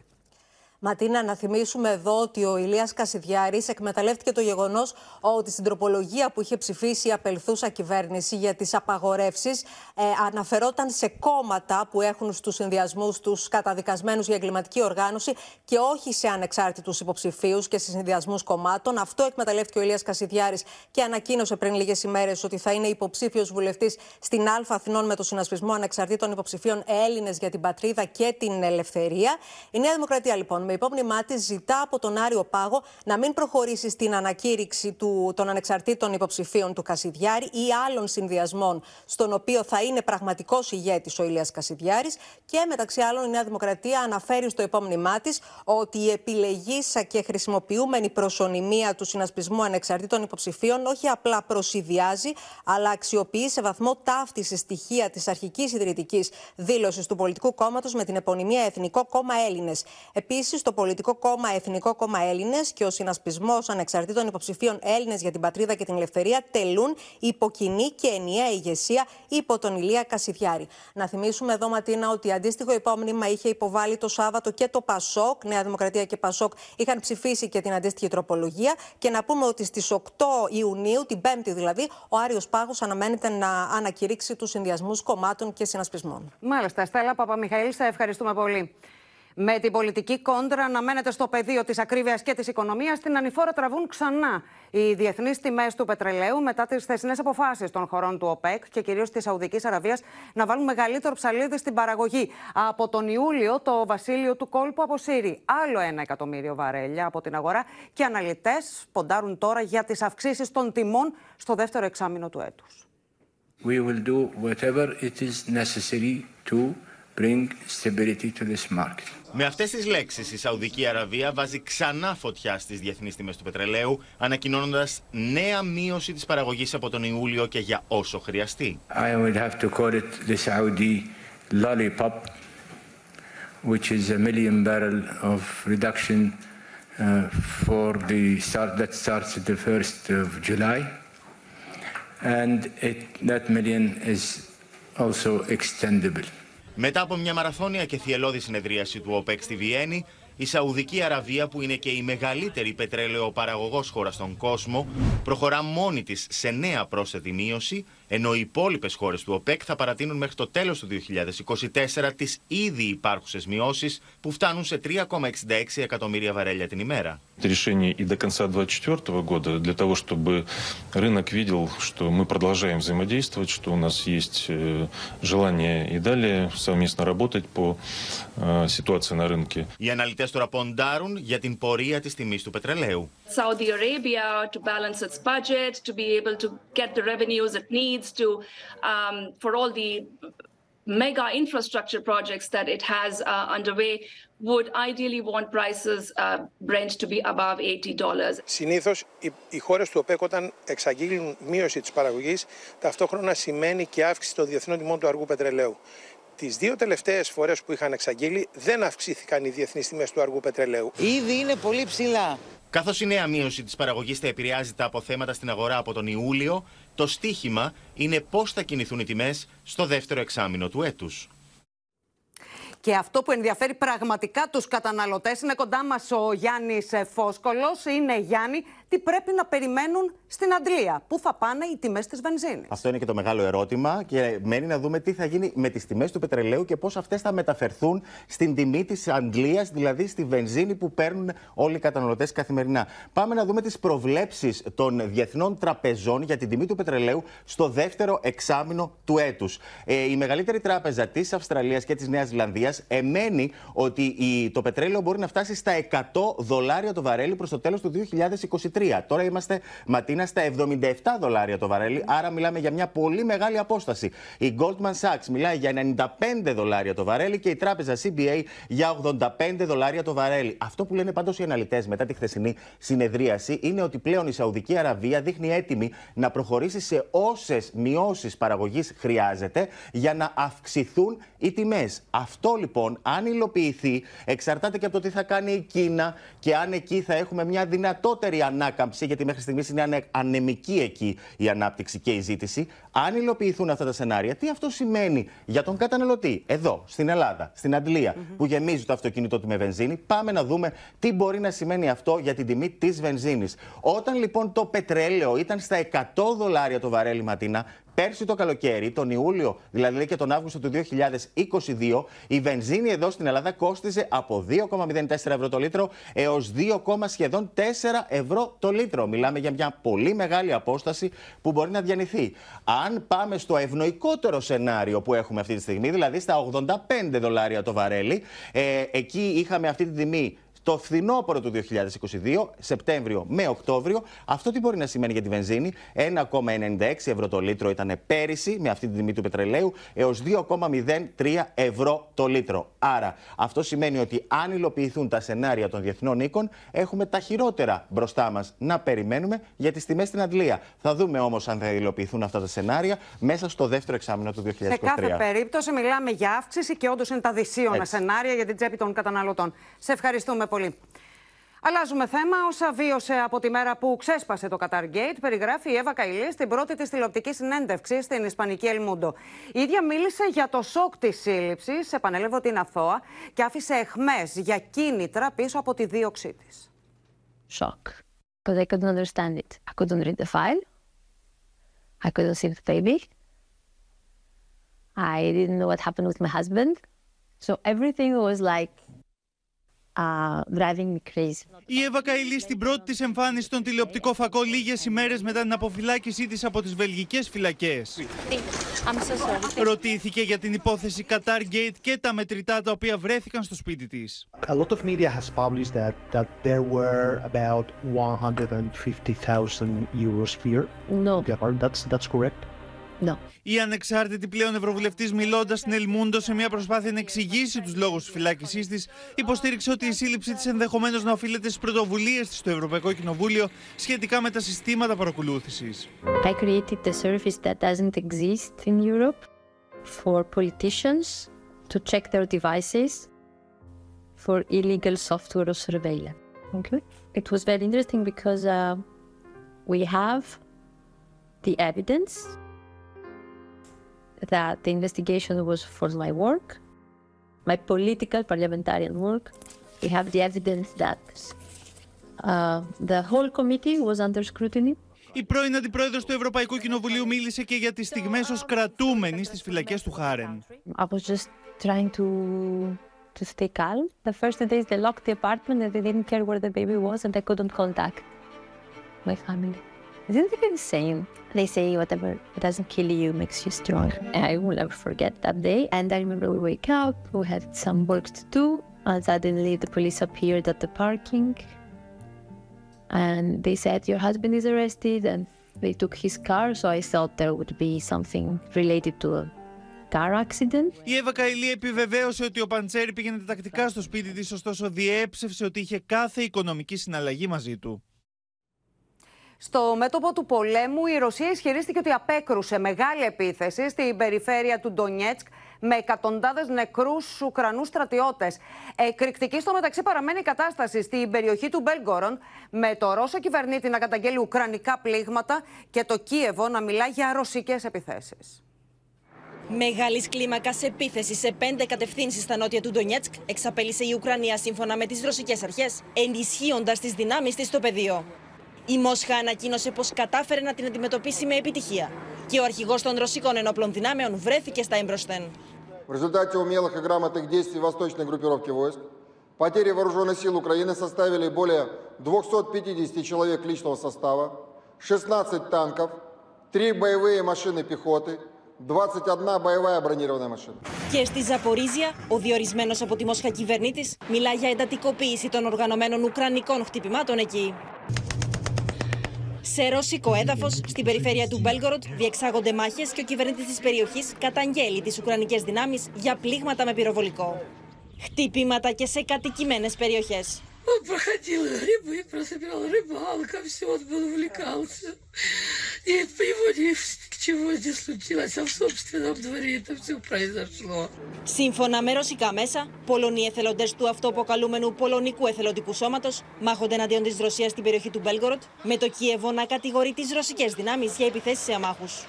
Ματίνα, να θυμίσουμε εδώ ότι ο Ηλίας Κασιδιάρης εκμεταλλεύτηκε το γεγονός ότι στην τροπολογία που είχε ψηφίσει η απελθούσα κυβέρνηση για τις απαγορεύσεις ε, αναφερόταν σε κόμματα που έχουν στους συνδυασμούς τους καταδικασμένους για εγκληματική οργάνωση και όχι σε ανεξάρτητους υποψηφίους και σε συνδυασμούς κομμάτων. Αυτό εκμεταλλεύτηκε ο Ηλίας Κασιδιάρης και ανακοίνωσε πριν λίγες ημέρες ότι θα είναι υποψήφιος βουλευτής στην Α Αθηνών με το συνασπισμό ανεξαρτήτων υποψηφίων Έλληνες για την πατρίδα και την ελευθερία. Η Νέα Δημοκρατία, λοιπόν, με υπόμνημά της ζητά από τον Άριο Πάγο να μην προχωρήσει στην ανακήρυξη του, των ανεξαρτήτων υποψηφίων του Κασιδιάρη ή άλλων συνδυασμών, στον οποίο θα είναι πραγματικός ηγέτης ο Ηλίας Κασιδιάρης. Και μεταξύ άλλων, η Νέα Δημοκρατία αναφέρει στο υπόμνημά της ότι η επιλεγής και χρησιμοποιούμενη προσωνυμία του συνασπισμού ανεξαρτήτων υποψηφίων όχι απλά προσιδιάζει, αλλά αξιοποιεί σε βαθμό ταύτιση στοιχεία της αρχικής ιδρυτικής δήλωσης του πολιτικού κόμματος με την επωνυμία Εθνικό Κόμμα Έλληνες. Επίσης, το πολιτικό κόμμα Εθνικό Κόμμα Έλληνες και ο συνασπισμός ανεξαρτήτων υποψηφίων Έλληνες για την πατρίδα και την ελευθερία τελούν υποκοινή και ενιαία ηγεσία υπό τον Ηλία Κασιδιάρη. Να θυμίσουμε εδώ, Ματίνα, ότι αντίστοιχο υπόμνημα είχε υποβάλει το Σάββατο και το Πασόκ. Νέα Δημοκρατία και Πασόκ είχαν ψηφίσει και την αντίστοιχη τροπολογία. Και να πούμε ότι στις οκτώ Ιουνίου, την Πέμπτη δηλαδή, ο Άριος Πάγος αναμένεται να ανακηρύξει τους συνδυασμούς κομμάτων και συνασπισμών. Μάλιστα. Στέλλα Παπαμιχαήλ, σε ευχαριστούμε πολύ. Με την πολιτική κόντρα αναμένεται στο πεδίο της ακρίβειας και της οικονομίας, την ανηφόρα τραβούν ξανά οι διεθνείς τιμές του πετρελαίου μετά τις θεσινές αποφάσεις των χωρών του ΟΠΕΚ και κυρίως της Σαουδικής Αραβίας να βάλουν μεγαλύτερο ψαλίδι στην παραγωγή. Από τον Ιούλιο, το βασίλειο του κόλπου αποσύρει άλλο ένα εκατομμύριο βαρέλια από την αγορά και αναλυτές ποντάρουν τώρα για τις αυξήσεις των τιμών στο δεύτερο εξάμηνο του έτους. We will do whatever it is necessary to bring stability to this market. Με αυτές τις λέξεις, η Σαουδική Αραβία βάζει ξανά φωτιά στις διεθνείς τιμές του πετρελαίου, ανακοινώνοντας νέα μείωση της παραγωγής από τον Ιούλιο και για όσο χρειαστεί. I would have to call it the Saudi lollipop, which is a million barrel of reduction for the start that starts the first of July, and it, that million is also extendable. Μετά από μια μαραθώνια και θυελώδη συνεδρίαση του ΟΠΕΚ στη Βιέννη, η Σαουδική Αραβία, που είναι και η μεγαλύτερη πετρέλαιο-παραγωγός χώρα στον κόσμο, προχωρά μόνη της σε νέα πρόσθετη μείωση, ενώ οι υπόλοιπες χώρες του ΟΠΕΚ θα παρατείνουν μέχρι το τέλος του δύο χιλιάδες είκοσι τέσσερα τις ήδη υπάρχουσες μειώσεις που φτάνουν σε τρία κόμμα εξήντα έξι εκατομμύρια βαρέλια την ημέρα. Решение и до конца двадцать четвёртого года для того, чтобы рынок видел, что мы продолжаем взаимодействовать, что у нас есть желание и далее совместно работать по ситуации на рынке. Οι αναλυτές τώρα ποντάρουν για την πορεία της τιμής του πετρελαίου. Saudi Arabia to balance its budget, to be able to get the revenues it needs to um, for all the mega infrastructure projects that it has uh, underway would ideally want prices uh, Brent to be above eighty dollars. Συνήθως οι, οι χώρες του ΟΠΕΚ, όταν εξαγγείλουν μείωση της παραγωγής, ταυτόχρονα σημαίνει και αύξηση των διεθνών τιμών του αργού πετρελαίου. Τις δύο τελευταίες φορές που είχαν εξαγγείλει δεν αυξήθηκαν οι διεθνείς τιμές του αργού πετρελαίου. Ήδη είναι πολύ ψηλά. Καθώς η νέα μείωση της παραγωγής θα επηρεάζει τα αποθέματα στην αγορά από τον Ιούλιο, το στίχημα είναι πώς θα κινηθούν οι τιμές στο δεύτερο εξάμηνο του έτους. Και αυτό που ενδιαφέρει πραγματικά τους καταναλωτές είναι κοντά μας ο Γιάννης Φωσκόλος. Είναι, Γιάννη, τι πρέπει να περιμένουν στην Αντλία, πού θα πάνε οι τιμές της βενζίνης? Αυτό είναι και το μεγάλο ερώτημα και μένει να δούμε τι θα γίνει με τις τιμές του πετρελαίου και πώς αυτές θα μεταφερθούν στην τιμή της Αντλίας, δηλαδή στη βενζίνη που παίρνουν όλοι οι καταναλωτές καθημερινά. Πάμε να δούμε τις προβλέψεις των διεθνών τραπεζών για την τιμή του πετρελαίου στο δεύτερο εξάμηνο του έτους. Ε, η μεγαλύτερη τράπεζα της Αυστραλίας και της Νέας Ζηλανδίας εμένει ότι η, το πετρέλαιο μπορεί να φτάσει στα εκατό δολάρια το βαρέλι προς το τέλος του δύο χιλιάδες είκοσι τρία. Τώρα είμαστε, Ματίνα, στα εβδομήντα επτά δολάρια το βαρέλι, άρα μιλάμε για μια πολύ μεγάλη απόσταση. Η Goldman Sachs μιλάει για ενενήντα πέντε δολάρια το βαρέλι και η τράπεζα σι μπι έι για ογδόντα πέντε δολάρια το βαρέλι. Αυτό που λένε πάντως οι αναλυτές μετά τη χθεσινή συνεδρίαση είναι ότι πλέον η Σαουδική Αραβία δείχνει έτοιμη να προχωρήσει σε όσες μειώσεις παραγωγής χρειάζεται για να αυξηθούν οι τιμές. Αυτό λοιπόν, αν υλοποιηθεί, εξαρτάται και από το τι θα κάνει η Κίνα και αν εκεί θα έχουμε μια δυνατότερη ανάγκη ανάκαμψη, γιατί μέχρι στιγμής είναι ανεμική εκεί η ανάπτυξη και η ζήτηση. Αν υλοποιηθούν αυτά τα σενάρια, τι αυτό σημαίνει για τον καταναλωτή εδώ, στην Ελλάδα, στην Αντλία, mm-hmm. που γεμίζει το αυτοκίνητό του με βενζίνη? Πάμε να δούμε τι μπορεί να σημαίνει αυτό για την τιμή της βενζίνης. Όταν λοιπόν το πετρέλαιο ήταν στα εκατό δολάρια το βαρέλι, Ματίνα, πέρσι το καλοκαίρι, τον Ιούλιο, δηλαδή και τον Αύγουστο του δύο χιλιάδες είκοσι δύο, η βενζίνη εδώ στην Ελλάδα κόστιζε από δύο κόμμα μηδέν τέσσερα ευρώ το λίτρο έως δύο κόμμα σχεδόν τέσσερα ευρώ το λίτρο. Μιλάμε για μια πολύ μεγάλη απόσταση που μπορεί να διανυθεί. Αν πάμε στο ευνοϊκότερο σενάριο που έχουμε αυτή τη στιγμή, δηλαδή στα ογδόντα πέντε δολάρια το βαρέλι, ε, εκεί είχαμε αυτή τη τιμή το φθινόπωρο του δύο χιλιάδες είκοσι δύο, Σεπτέμβριο με Οκτώβριο. Αυτό τι μπορεί να σημαίνει για τη βενζίνη? ένα κόμμα ενενήντα έξι ευρώ το λίτρο ήταν πέρυσι, με αυτή την τιμή του πετρελαίου, έως δύο κόμμα μηδέν τρία ευρώ το λίτρο. Άρα, αυτό σημαίνει ότι αν υλοποιηθούν τα σενάρια των διεθνών οίκων, έχουμε τα χειρότερα μπροστά μας να περιμένουμε για τις τιμές στην Αντλία. Θα δούμε όμως αν θα υλοποιηθούν αυτά τα σενάρια μέσα στο δεύτερο εξάμηνο του δύο χιλιάδες είκοσι τρία. Σε κάθε περίπτωση, μιλάμε για αύξηση και όντως είναι τα δυσίωνα σενάρια για την τσέπη των καταναλωτών. Σε ευχαριστούμε πολύ. Αλλάζουμε θέμα. Όσα βίωσε από τη μέρα που ξέσπασε το Qatar Gate, περιγράφει η Εύα Καηλή στην πρώτη της τηλεοπτική συνέντευξη στην ισπανική El Mundo. Η ίδια μίλησε για το σοκ της σύλληψης, επανέλαβε την αθώα και άφησε αιχμές για κίνητρα πίσω από τη δίωξή της. Σοκ. Because I couldn't understand it. I couldn't read the file. I couldn't see the baby. I didn't know what happened with my husband. So everything was like Uh, driving me crazy. Η Εύα Καηλή στην πρώτη της εμφάνιση στον τηλεοπτικό φακό λίγες ημέρες μετά την αποφυλάκησή της από τις βελγικές φυλακές. So ρωτήθηκε για την υπόθεση Qatar Gate και τα μετρητά τα οποία βρέθηκαν στο σπίτι της. A lot of media has published that that there were about one hundred fifty thousand euros fear. No. That's that's correct. No. Η ανεξάρτητη πλέον ευρωβουλευτής, μιλώντας στην El Mundo σε μια προσπάθεια να εξηγήσει τους λόγους της φυλάκησής της, υποστήριξε ότι η σύλληψη της ενδεχομένως να οφείλεται στις πρωτοβουλίες της στο Ευρωπαϊκό Κοινοβούλιο σχετικά με τα συστήματα παρακολούθησης. I created the service that doesn't exist in Europe for politicians to check their devices for illegal software or surveillance. Okay. It was very interesting because uh, we have the evidence that the investigation was for my work, my political parliamentarian work. We have the evidence that uh, the whole committee was under scrutiny. Η πρώην αντιπρόεδρος του Ευρωπαϊκού Κοινοβουλίου μίλησε και για τις στιγμές ως κρατούμενη στις φυλακές του Χάρεν. I was just trying to to stay calm. The first days they locked the apartment and they didn't care where the baby was and I couldn't contact my family. Isn't it insane? They say whatever doesn't kill you makes you strong. I will never forget that day. And I remember we wake up, we had some work to do, and suddenly the police appeared at the parking. And they said, your husband is arrested, and they took his car, so I thought there would be something related to a car accident. Η Εύα Καηλή επιβεβαίωσε ότι ο Παντσέρη πήγαινε τακτικά στο σπίτι της, ωστόσο διέψευσε ότι είχε κάθε οικονομική συναλλαγή μαζί του. Στο μέτωπο του πολέμου, η Ρωσία ισχυρίστηκε ότι απέκρουσε μεγάλη επίθεση στην περιφέρεια του Ντονιέτσκ με εκατοντάδες νεκρούς Ουκρανούς στρατιώτες. Εκρηκτική στο μεταξύ παραμένει η κατάσταση στην περιοχή του Μπέλγκοροντ, με το Ρώσο κυβερνήτη να καταγγέλει ουκρανικά πλήγματα και το Κίεβο να μιλά για ρωσικές επιθέσεις. Μεγάλης κλίμακας επίθεση σε πέντε κατευθύνσεις στα νότια του Ντονιέτσκ εξαπέλυσε η Ουκρανία σύμφωνα με τις ρωσικές αρχές, ενισχύοντας τις δυνάμεις της στο πεδίο. Η Μόσχα ανακοίνωσε πως κατάφερε να την αντιμετωπίσει με επιτυχία και ο αρχηγός των ρωσικών ενόπλων δυνάμεων βρέθηκε στα εμπροσθέν. В результате умелых и грамотных действий восточной группировки войск потери вооруженных сил Украины составили более двести пятьдесят человек личного состава, шестнадцать танков, три боевые машины пехоты, είκοσι μία боевая бронированная машина. Και στη Ζαπορίζια, ο διορισμένος από τη Μόσχα κυβερνήτης μιλά για εντατικοποίηση των οργανωμένων ουκρανικών χτυπημάτων εκεί. Σε ρωσικό έδαφος, στην περιφέρεια του Μπέλγκοροντ, διεξάγονται μάχες και ο κυβερνήτης της περιοχής καταγγέλει τις ουκρανικές δυνάμεις για πλήγματα με πυροβολικό. Χτυπήματα και σε κατοικημένες περιοχές. Σύμφωνα με ρωσικά μέσα, Πολωνοί εθελοντές του αυτοαποκαλούμενου Πολωνικού Εθελοντικού Σώματος μάχονται εναντίον της Ρωσίας στην περιοχή του Μπέλγκοροντ, με το Κίεβο να κατηγορεί τις ρωσικές δυνάμεις για επιθέσεις σε αμάχους.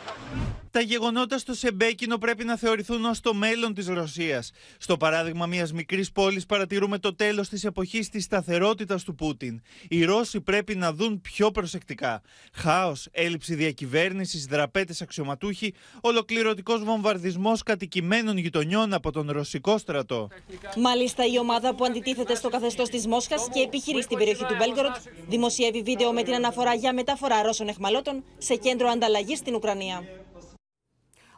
Τα γεγονότα στο Σεμπέκινο πρέπει να θεωρηθούν ως το μέλλον της Ρωσίας. Στο παράδειγμα μιας μικρής πόλης παρατηρούμε το τέλος της εποχής της σταθερότητας του Πούτιν. Οι Ρώσοι πρέπει να δουν πιο προσεκτικά. Χάος, έλλειψη διακυβέρνησης, δραπέτες αξιωματούχοι, ολοκληρωτικός βομβαρδισμός κατοικημένων γειτονιών από τον ρωσικό στρατό. Μάλιστα, η ομάδα που αντιτίθεται στο καθεστώς της Μόσχας και επιχειρεί στην περιοχή του Μπέλγκοροντ δημοσιεύει βίντεο με την αναφορά για μεταφορά Ρώσων εχμαλώτων σε κέντρο ανταλλαγής στην Ουκρανία.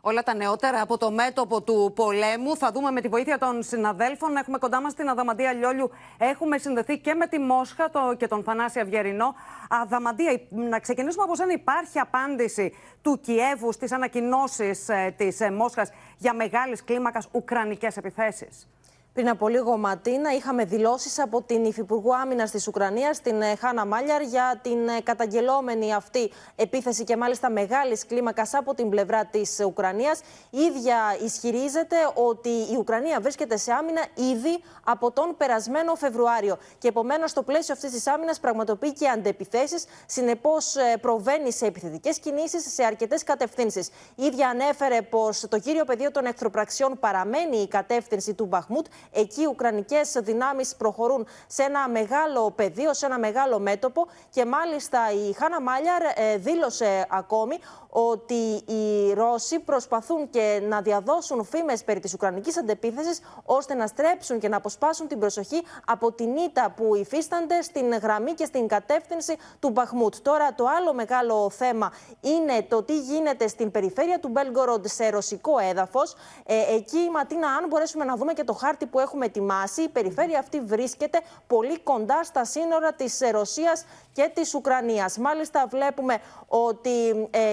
Όλα τα νεότερα από το μέτωπο του πολέμου θα δούμε με τη βοήθεια των συναδέλφων. Έχουμε κοντά μας την Αδαμαντία Λιόλιου. Έχουμε συνδεθεί και με τη Μόσχα και τον Θανάση Αυγερινό. Αδαμαντία, να ξεκινήσουμε από σένα. Υπάρχει απάντηση του Κιέβου στις ανακοινώσεις της Μόσχας για μεγάλης κλίμακας ουκρανικές επιθέσεις? Πριν από λίγο, Ματίνα, είχαμε δηλώσεις από την Υφυπουργό Άμυνας της Ουκρανίας, την Χάνα Μάλιαρ, για την καταγγελόμενη αυτή επίθεση και μάλιστα μεγάλης κλίμακας από την πλευρά της Ουκρανίας. Η ίδια ισχυρίζεται ότι η Ουκρανία βρίσκεται σε άμυνα ήδη από τον περασμένο Φεβρουάριο. Και επομένως, στο πλαίσιο αυτής της άμυνας πραγματοποιεί και αντεπιθέσεις. Συνεπώς, προβαίνει σε επιθετικές κινήσεις σε αρκετές κατευθύνσεις. Η ίδια ανέφερε πως το κύριο πεδίο των εχθροπραξιών παραμένει η κατεύθυνση του Μπαχμούτ. Εκεί οι ουκρανικές δυνάμεις προχωρούν σε ένα μεγάλο πεδίο, σε ένα μεγάλο μέτωπο, και μάλιστα η Χάνα Μάλιαρ δήλωσε ακόμη ότι οι Ρώσοι προσπαθούν και να διαδώσουν φήμες περί της ουκρανικής αντεπίθεσης ώστε να στρέψουν και να αποσπάσουν την προσοχή από την ήττα που υφίστανται στην γραμμή και στην κατεύθυνση του Μπαχμούτ. Τώρα το άλλο μεγάλο θέμα είναι το τι γίνεται στην περιφέρεια του Μπέλγκοροντ σε ρωσικό έδαφος. Ε, εκεί, Ματίνα, αν μπορέσουμε να δούμε και το χάρτη που έχουμε ετοιμάσει, η περιφέρεια αυτή βρίσκεται πολύ κοντά στα σύνορα της Ρωσίας και της Ουκρανίας. Μάλιστα, βλέπουμε ότι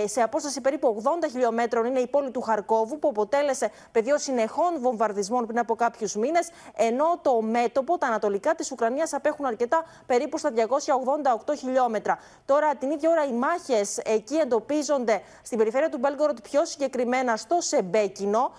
σε απόσταση περίπου ογδόντα χιλιόμετρων είναι η πόλη του Χαρκόβου, που αποτέλεσε πεδίο συνεχών βομβαρδισμών πριν από κάποιους μήνες, ενώ το μέτωπο, τα ανατολικά της Ουκρανίας, απέχουν αρκετά, περίπου στα διακόσια ογδόντα οκτώ χιλιόμετρα. Τώρα, την ίδια ώρα, οι μάχες εκεί εντοπίζονται στην περιφέρεια του Μπέλγκοροντ, πιο συγκεκριμένα στο Σεμπέκινο.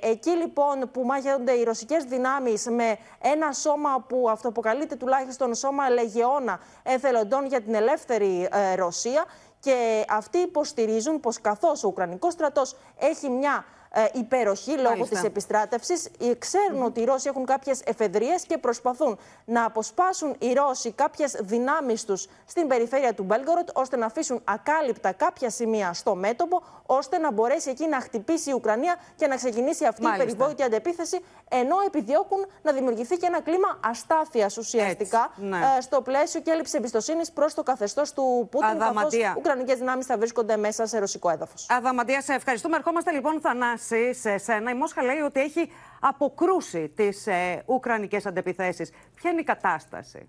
Εκεί λοιπόν που μάχονται οι ρωσικές δυνάμεις με ένα σώμα που αυτοποκαλείται τουλάχιστον σώμα λεγεώνα εθελοντών για την ελεύθερη ε, Ρωσία, και αυτοί υποστηρίζουν πως καθώς ο Ουκρανικός στρατός έχει μια ε, υπεροχή λόγω Μάλιστα. της επιστράτευσης, ξέρουν mm-hmm. ότι οι Ρώσοι έχουν κάποιες εφεδρίες και προσπαθούν να αποσπάσουν οι Ρώσοι κάποιες δυνάμεις τους στην περιφέρεια του Μπέλγκοροντ, ώστε να αφήσουν ακάλυπτα κάποια σημεία στο μέτωπο, ώστε να μπορέσει εκεί να χτυπήσει η Ουκρανία και να ξεκινήσει αυτή Μάλιστα. η περιβόητη αντεπίθεση, ενώ επιδιώκουν να δημιουργηθεί και ένα κλίμα αστάθειας ουσιαστικά Έτσι, ναι. ε, στο πλαίσιο και έλλειψη εμπιστοσύνης προς το καθεστώς του Πούτιν, καθώς ουκρανικές δυνάμεις θα βρίσκονται μέσα σε ρωσικό έδαφος. Αδαμαντία, σε ευχαριστούμε. Ερχόμαστε λοιπόν, Θανάση, σε σένα. Η Μόσχα λέει ότι έχει αποκρούσει τις ε, ουκρανικές αντεπιθέσεις. Ποια είναι η κατάσταση?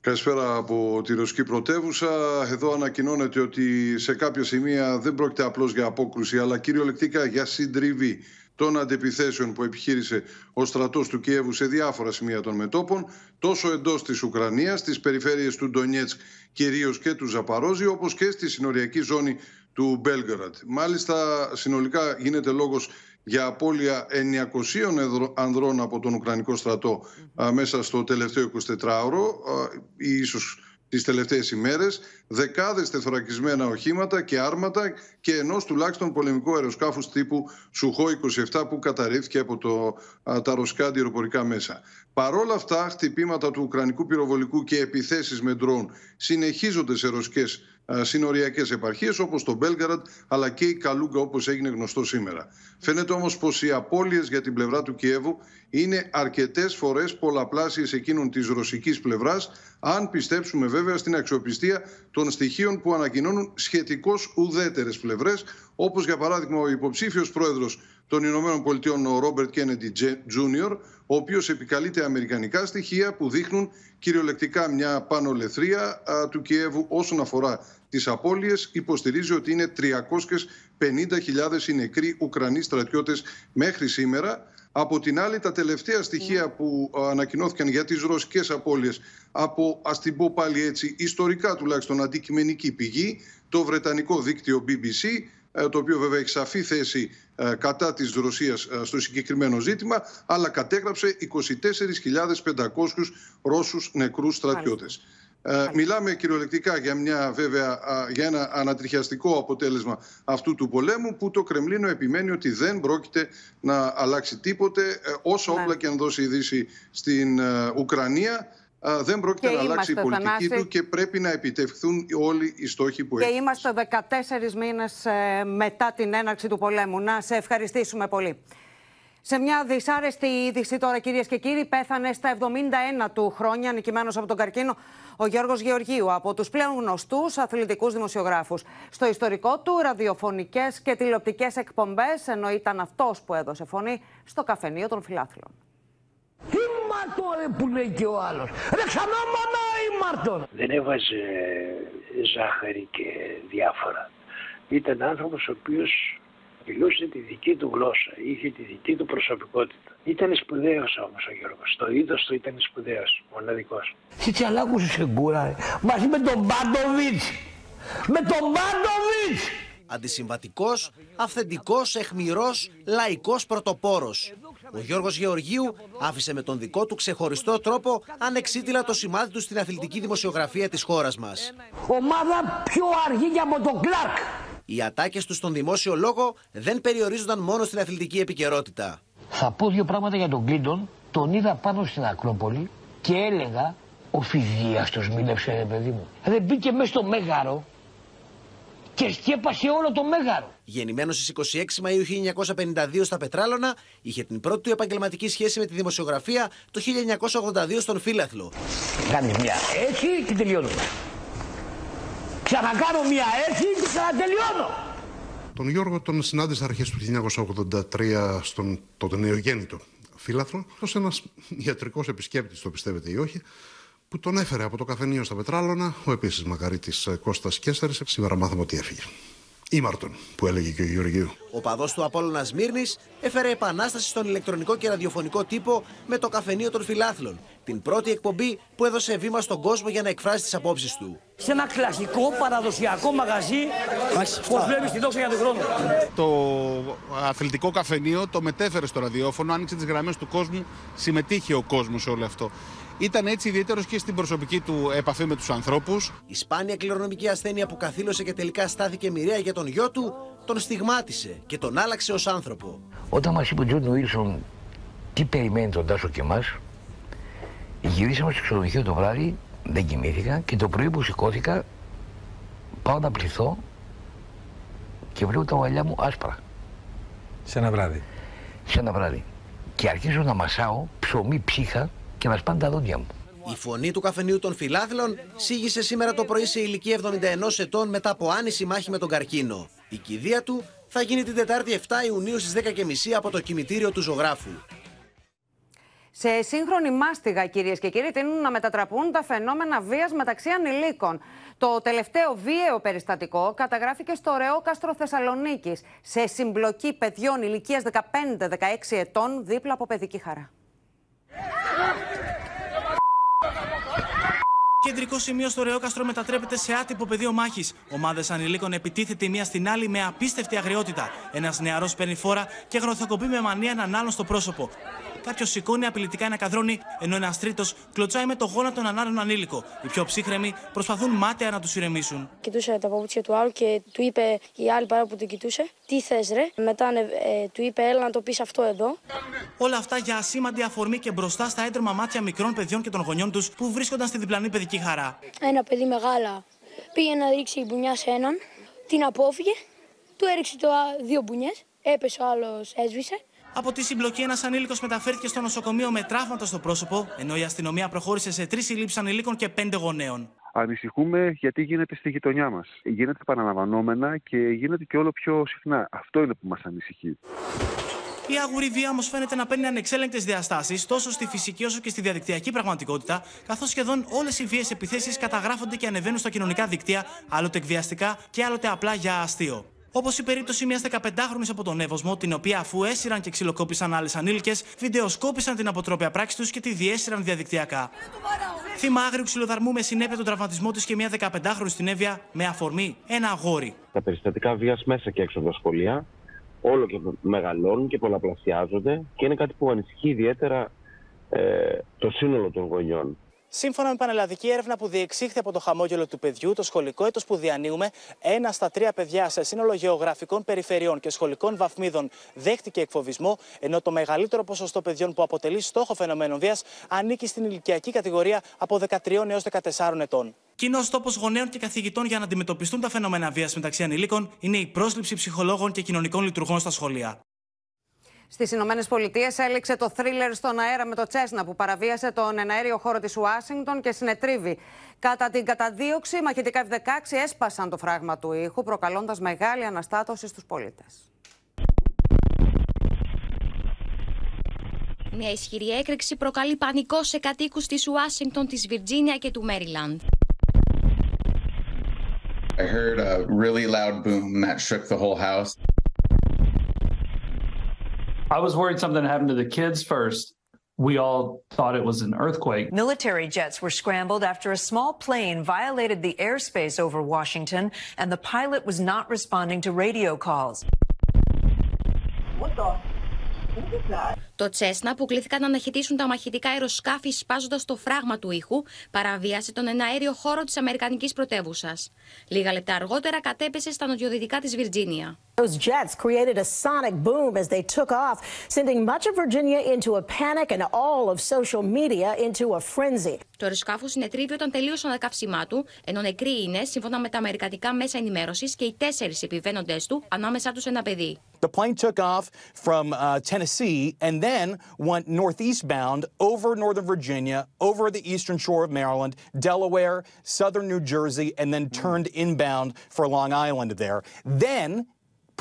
Καλησπέρα από τη ρωσική πρωτεύουσα. Εδώ ανακοινώνεται ότι σε κάποια σημεία δεν πρόκειται απλώς για απόκρουση, αλλά κυριολεκτικά για συντριβή των αντεπιθέσεων που επιχείρησε ο στρατός του Κιέβου σε διάφορα σημεία των μετώπων, τόσο εντός της Ουκρανίας, στις περιφέρειες του Ντονιέτσκ κυρίως και του Ζαπαρόζη, όπως και στη συνοριακή ζώνη του Μπέλγκοροντ. Μάλιστα, συνολικά γίνεται λόγος για απώλεια εννιακοσίων ανδρών από τον Ουκρανικό στρατό α, μέσα στο τελευταίο εικοσιτετράωρο, α, ή ίσως τις τελευταίες ημέρες, δεκάδες τεθωρακισμένα οχήματα και άρματα και ενός τουλάχιστον πολεμικού αεροσκάφους τύπου Σουχόι είκοσι επτά που καταρρίφθηκε από το, α, τα ρωσικά αντιεροπορικά μέσα. Παρόλα αυτά, χτυπήματα του ουκρανικού πυροβολικού και επιθέσεις με ντρόουν συνεχίζονται σε ρωσικές συνοριακές επαρχίες όπως το Μπέλγκοροντ αλλά και η Καλούγκα, όπως έγινε γνωστό σήμερα. Φαίνεται όμως πως οι απώλειες για την πλευρά του Κιέβου είναι αρκετές φορές πολλαπλάσιες εκείνων της ρωσικής πλευράς, αν πιστέψουμε βέβαια στην αξιοπιστία των στοιχείων που ανακοινώνουν σχετικώς ουδέτερες πλευρές, όπως για παράδειγμα ο υποψήφιος πρόεδρος των Ηνωμένων Πολιτειών, ο Ρόμπερτ Κέννεντι Τζούνιορ, ο οποίος επικαλείται αμερικανικά στοιχεία που δείχνουν κυριολεκτικά μια πανολεθρία α, του Κιέβου όσον αφορά τις απώλειες. Υποστηρίζει ότι είναι τριακόσιες πενήντα χιλιάδες οι νεκροί Ουκρανοί στρατιώτες μέχρι σήμερα. Από την άλλη, τα τελευταία στοιχεία που ανακοινώθηκαν για τις ρωσικές απώλειες από, ας την πω πάλι έτσι, ιστορικά τουλάχιστον αντικειμενική πηγή, το βρετανικό δίκτυο μπι μπι σι, το οποίο βέβαια έχει σαφή θέση κατά της Ρωσίας στο συγκεκριμένο ζήτημα, αλλά κατέγραψε είκοσι τέσσερις χιλιάδες πεντακόσιους Ρώσους νεκρούς στρατιώτες. Ε, μιλάμε κυριολεκτικά για, μια, βέβαια, για ένα ανατριχιαστικό αποτέλεσμα αυτού του πολέμου, που το Κρεμλίνο επιμένει ότι δεν πρόκειται να αλλάξει τίποτε, όσα όπλα και αν δώσει η Δύση στην Ουκρανία. Δεν πρόκειται να αλλάξει η πολιτική Θανάση. του και πρέπει να επιτευχθούν όλοι οι στόχοι που έχει. Και είμαστε δεκατέσσερις μήνες μετά την έναρξη του πολέμου. Να σε ευχαριστήσουμε πολύ. Σε μια δυσάρεστη είδηση τώρα, κυρίες και κύριοι, πέθανε στα εβδομήντα ένα του χρόνια, νικημένος από τον καρκίνο, ο Γιώργος Γεωργίου, από τους πλέον γνωστούς αθλητικούς δημοσιογράφους. Στο ιστορικό του, ραδιοφωνικές και τηλεοπτικές εκπομπές, ενώ ήταν αυτός που έδωσε φωνή στο καφενείο των φιλάθλων. Τι Μάρτον, ρε, που λέει και ο άλλος. Ρε ξανά μανάει Μάρτον. Δεν έβαζε ζάχαρη και διάφορα. Ήταν άνθρωπος ο οποίος μιλούσε τη δική του γλώσσα, είχε τη δική του προσωπικότητα. Ήταν σπουδαίος όμως ο Γιώργος. Το είδος του ήταν σπουδαίος, μοναδικός. Τι τσαλάκουσες σε γκούρα, μαζί με τον Μπάντοβιτς. Με τον Μπάντοβιτς. Αντισυμβατικός, αυθεντικός, αιχμηρός, λαϊκός πρωτοπόρος. Ο Γιώργος Γεωργίου άφησε με τον δικό του ξεχωριστό τρόπο ανεξίτηλα το σημάδι του στην αθλητική δημοσιογραφία της χώρας μας. Ομάδα πιο αργή και από τον Κλάρκ. Οι ατάκες του στον δημόσιο λόγο δεν περιορίζονταν μόνο στην αθλητική επικαιρότητα. Θα πω δύο πράγματα για τον Κλίντον. Τον είδα πάνω στην Ακρόπολη και έλεγα ο Φιδίαστος μίλευσε, ρε παιδί μου. Δεν μπήκε μέσα στο Μέγαρο και σκέπασε όλο το Μέγαρο. Γεννημένος στις είκοσι έξι Μαΐου χίλια εννιακόσια πενήντα δύο στα Πετράλωνα, είχε την πρώτη του επαγγελματική σχέση με τη δημοσιογραφία το χίλια εννιακόσια ογδόντα δύο στον Φίλαθλο. Κάνει μια έτσι και τελειώνουμε. Ξανακάνω μια έτσι και ξανατελειώνω. Τον Γιώργο τον συνάντησα αρχές του χίλια εννιακόσια ογδόντα τρία στον τον νεογέννητο Φίλαθλο, ως ένας ιατρικός επισκέπτης, το πιστεύετε ή όχι, που τον έφερε από το καφενείο στα Πετράλωνα ο επίσης μακαρίτης Κώστας Κέσσαρης. Σήμερα μάθαμε ότι έφυγε. Η Μάρτον, που έλεγε και ο Γεωργίου. Ο παδός του Απόλλωνα Σμύρνης έφερε επανάσταση στον ηλεκτρονικό και ραδιοφωνικό τύπο με το καφενείο των φιλάθλων. Την πρώτη εκπομπή που έδωσε βήμα στον κόσμο για να εκφράσει τις απόψεις του. Σε ένα κλασικό παραδοσιακό μαγαζί, όπως βλέπεις τη δόξα για τον χρόνο. Το αθλητικό καφενείο το μετέφερε στο ραδιόφωνο, άνοιξε τις γραμμές του κόσμου, συμμετείχε ο κόσμος σε όλο αυτό. Ήταν έτσι ιδιαίτερος και στην προσωπική του επαφή με τους ανθρώπους. Η σπάνια κληρονομική ασθένεια που καθήλωσε και τελικά στάθηκε μοιραία για τον γιο του, τον στιγμάτισε και τον άλλαξε ως άνθρωπο. Όταν μας είπε ο Τζον Ουίλσον τι περιμένει τον Τάσο και εμάς, γυρίσαμε στο ξενοδοχείο το βράδυ, δεν κοιμήθηκα και το πρωί που σηκώθηκα πάω να πληθώ και βλέπω τα μαλλιά μου άσπρα. Σε ένα βράδυ. Σε ένα βράδυ. Και αρχίζω να μασάω ψωμί ψύχα και μας πάνε τα δόντια μου. Η φωνή του καφενείου των φιλάθλων σήγησε σήμερα το πρωί σε ηλικία εβδομήντα ενός ετών μετά από άνηση μάχη με τον καρκίνο. Η κηδεία του θα γίνει την Τετάρτη εφτά Ιουνίου στις δέκα και μισή από το κημητήριο του ζωγράφου. Σε σύγχρονη μάστιγα, κυρίες και κύριοι, τείνουν να μετατραπούν τα φαινόμενα βίας μεταξύ ανηλίκων. Το τελευταίο βίαιο περιστατικό καταγράφηκε στο Ρεό Κάστρο Θεσσαλονίκης, σε συμπλοκή παιδιών ηλικίας δεκαπέντε δεκαέξι ετών δίπλα από παιδική χαρά. Κεντρικό σημείο στο Ρεό Κάστρο μετατρέπεται σε άτυπο πεδίο μάχης. Ομάδες ανηλίκων επιτίθεται η μία στην άλλη με απίστευτη αγριότητα. Ένας νεαρός παίρνει φόρα και γροθοκοπεί με μανία έναν άλλον στο πρόσωπο. Κάποιος σηκώνει απειλητικά ένα καδρόνι, ενώ ένας τρίτος κλωτσάει με το γόνατο έναν άλλον ανήλικο. Οι πιο ψύχρεμοι προσπαθούν μάταια να τους ηρεμήσουν. Κοιτούσε τα παπούτσια του άλλου και του είπε η άλλη παρά που την κοιτούσε. Τι θες, ρε. Μετά ε, του είπε, έλα να το πεις αυτό εδώ. Όλα αυτά για ασήμαντη αφορμή και μπροστά στα έντρωμα μάτια μικρών παιδιών και των γονιών τους που βρίσκονταν στη διπλανή παιδική χαρά. Ένα παιδί μεγάλα πήγε να ρίξει μπουνιά σε έναν, την απόφυγε, του έριξε το δύο μπουνιές, έπεσε ο άλλος, έσβησε. Από τη συμπλοκή, ένας ανήλικος μεταφέρθηκε στο νοσοκομείο με τραύματα στο πρόσωπο, ενώ η αστυνομία προχώρησε σε τρεις συλλήψεις ανηλίκων και πέντε γονέων. Ανησυχούμε γιατί γίνεται στη γειτονιά μας. Γίνεται επαναλαμβανόμενα και γίνεται και όλο πιο συχνά. Αυτό είναι που μας ανησυχεί. Η άγουρη βία όμως φαίνεται να παίρνει ανεξέλεγκτες διαστάσεις τόσο στη φυσική όσο και στη διαδικτυακή πραγματικότητα, καθώς σχεδόν όλες οι βίαιες επιθέσεις καταγράφονται και ανεβαίνουν στα κοινωνικά δίκτυα, άλλοτε εκβιαστικά και άλλοτε απλά για αστείο. Όπως η περίπτωση μιας δεκαπεντάχρονης από τον Εύωσμο, την οποία αφού έσυραν και ξυλοκόπησαν άλλες ανήλικες, βιντεοσκόπησαν την αποτρόπαια πράξη τους και τη διέσυραν διαδικτυακά. Θύμα άγριου ξυλοδαρμού με συνέπεια τον τραυματισμό της και μια δεκαπεντάχρονη στην Εύβοια με αφορμή ένα αγόρι. Τα περιστατικά βίας μέσα και έξω από τα σχολεία όλο και μεγαλώνουν και πολλαπλασιάζονται και είναι κάτι που ανησυχεί ιδιαίτερα ε, το σύνολο των γονιών. Σύμφωνα με πανελλαδική έρευνα που διεξήχθη από το χαμόγελο του παιδιού, το σχολικό έτος που διανύουμε, ένα στα τρία παιδιά σε σύνολο γεωγραφικών περιφερειών και σχολικών βαθμίδων δέχτηκε εκφοβισμό, ενώ το μεγαλύτερο ποσοστό παιδιών που αποτελεί στόχο φαινομένων βίας ανήκει στην ηλικιακή κατηγορία από δεκατρία έως δεκατέσσερα ετών. Κοινός τόπος γονέων και καθηγητών για να αντιμετωπιστούν τα φαινόμενα βίας μεταξύ ανηλίκων είναι η πρόσληψη ψυχολόγων και κοινωνικών λειτουργών στα σχολεία. Στις Ηνωμένες Πολιτείες έληξε το θρίλερ στον αέρα με το Τσέσνα που παραβίασε τον εναέριο χώρο της Ουάσιγκτον και συνετρίβη. Κατά την καταδίωξη, μαχητικά εφ δεκαέξι έσπασαν το φράγμα του ήχου, προκαλώντας μεγάλη αναστάτωση στους πολίτες. Μια ισχυρή έκρηξη προκαλεί πανικό σε κατοίκους της Ουάσιγκτον, της Βιρτζίνια και του Μέριλαντ. I heard a really loud boom that shook the whole house. I was worried something happened to the kids first. We all thought it was an earthquake. Military jets were scrambled after a small plane violated the airspace over Washington, and the pilot was not responding to radio calls. What the? Το Τσέσνα, που κλήθηκαν να αναχαιτήσουν τα μαχητικά αεροσκάφη σπάζοντας το φράγμα του ήχου, παραβίασε τον εναέριο χώρο της αμερικανικής πρωτεύουσας. Λίγα λεπτά αργότερα κατέπεσε στα νοτιοδυτικά της Βιρτζίνια. Those jets created a sonic boom as they took off, sending much of Virginia into a panic and all of social media into a frenzy. Το αεροσκάφος συνετρίβει όταν τελείωσαν τα καύσιμά του, ενώ νεκροί είναι, σύμφωνα με τα αμερικανικά μέσα ενημέρωσης, και οι τέσσερις επιβαίνοντές του, ανάμεσά τους ένα παιδί. The plane took off from uh, Tennessee and then went northeastbound over northern Virginia, over the eastern shore of Maryland, Delaware, southern New Jersey, and then turned inbound for Long Island there. Then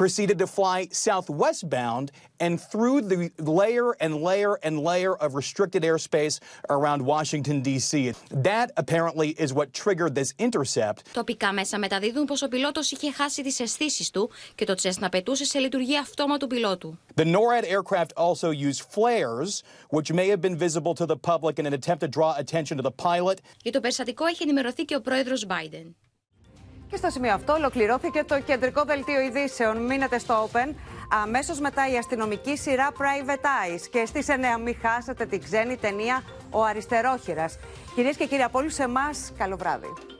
proceeded to fly southwestbound and through the layer and layer and layer of restricted airspace around Washington, ντι σι. That apparently is what triggered this intercept. Τοπικά μέσα μεταδίδουν πως ο πιλότος είχε χάσει τις αισθήσεις του και το Cessna πετούσε σε λειτουργία αυτόματου πιλότου. The NORAD aircraft also used flares, which may have been visible to the public in an attempt to draw attention to the pilot. Για το περιστατικό έχει ενημερωθεί και ο πρόεδρος Biden. Και στο σημείο αυτό ολοκληρώθηκε το κεντρικό δελτίο ειδήσεων. Μείνετε στο Open. Αμέσως μετά η αστυνομική σειρά Private Eyes. Και στις εννιά μην χάσετε την ξένη ταινία Ο Αριστερόχειρας. Κυρίες και κύριοι, από όλους εμάς, καλό βράδυ.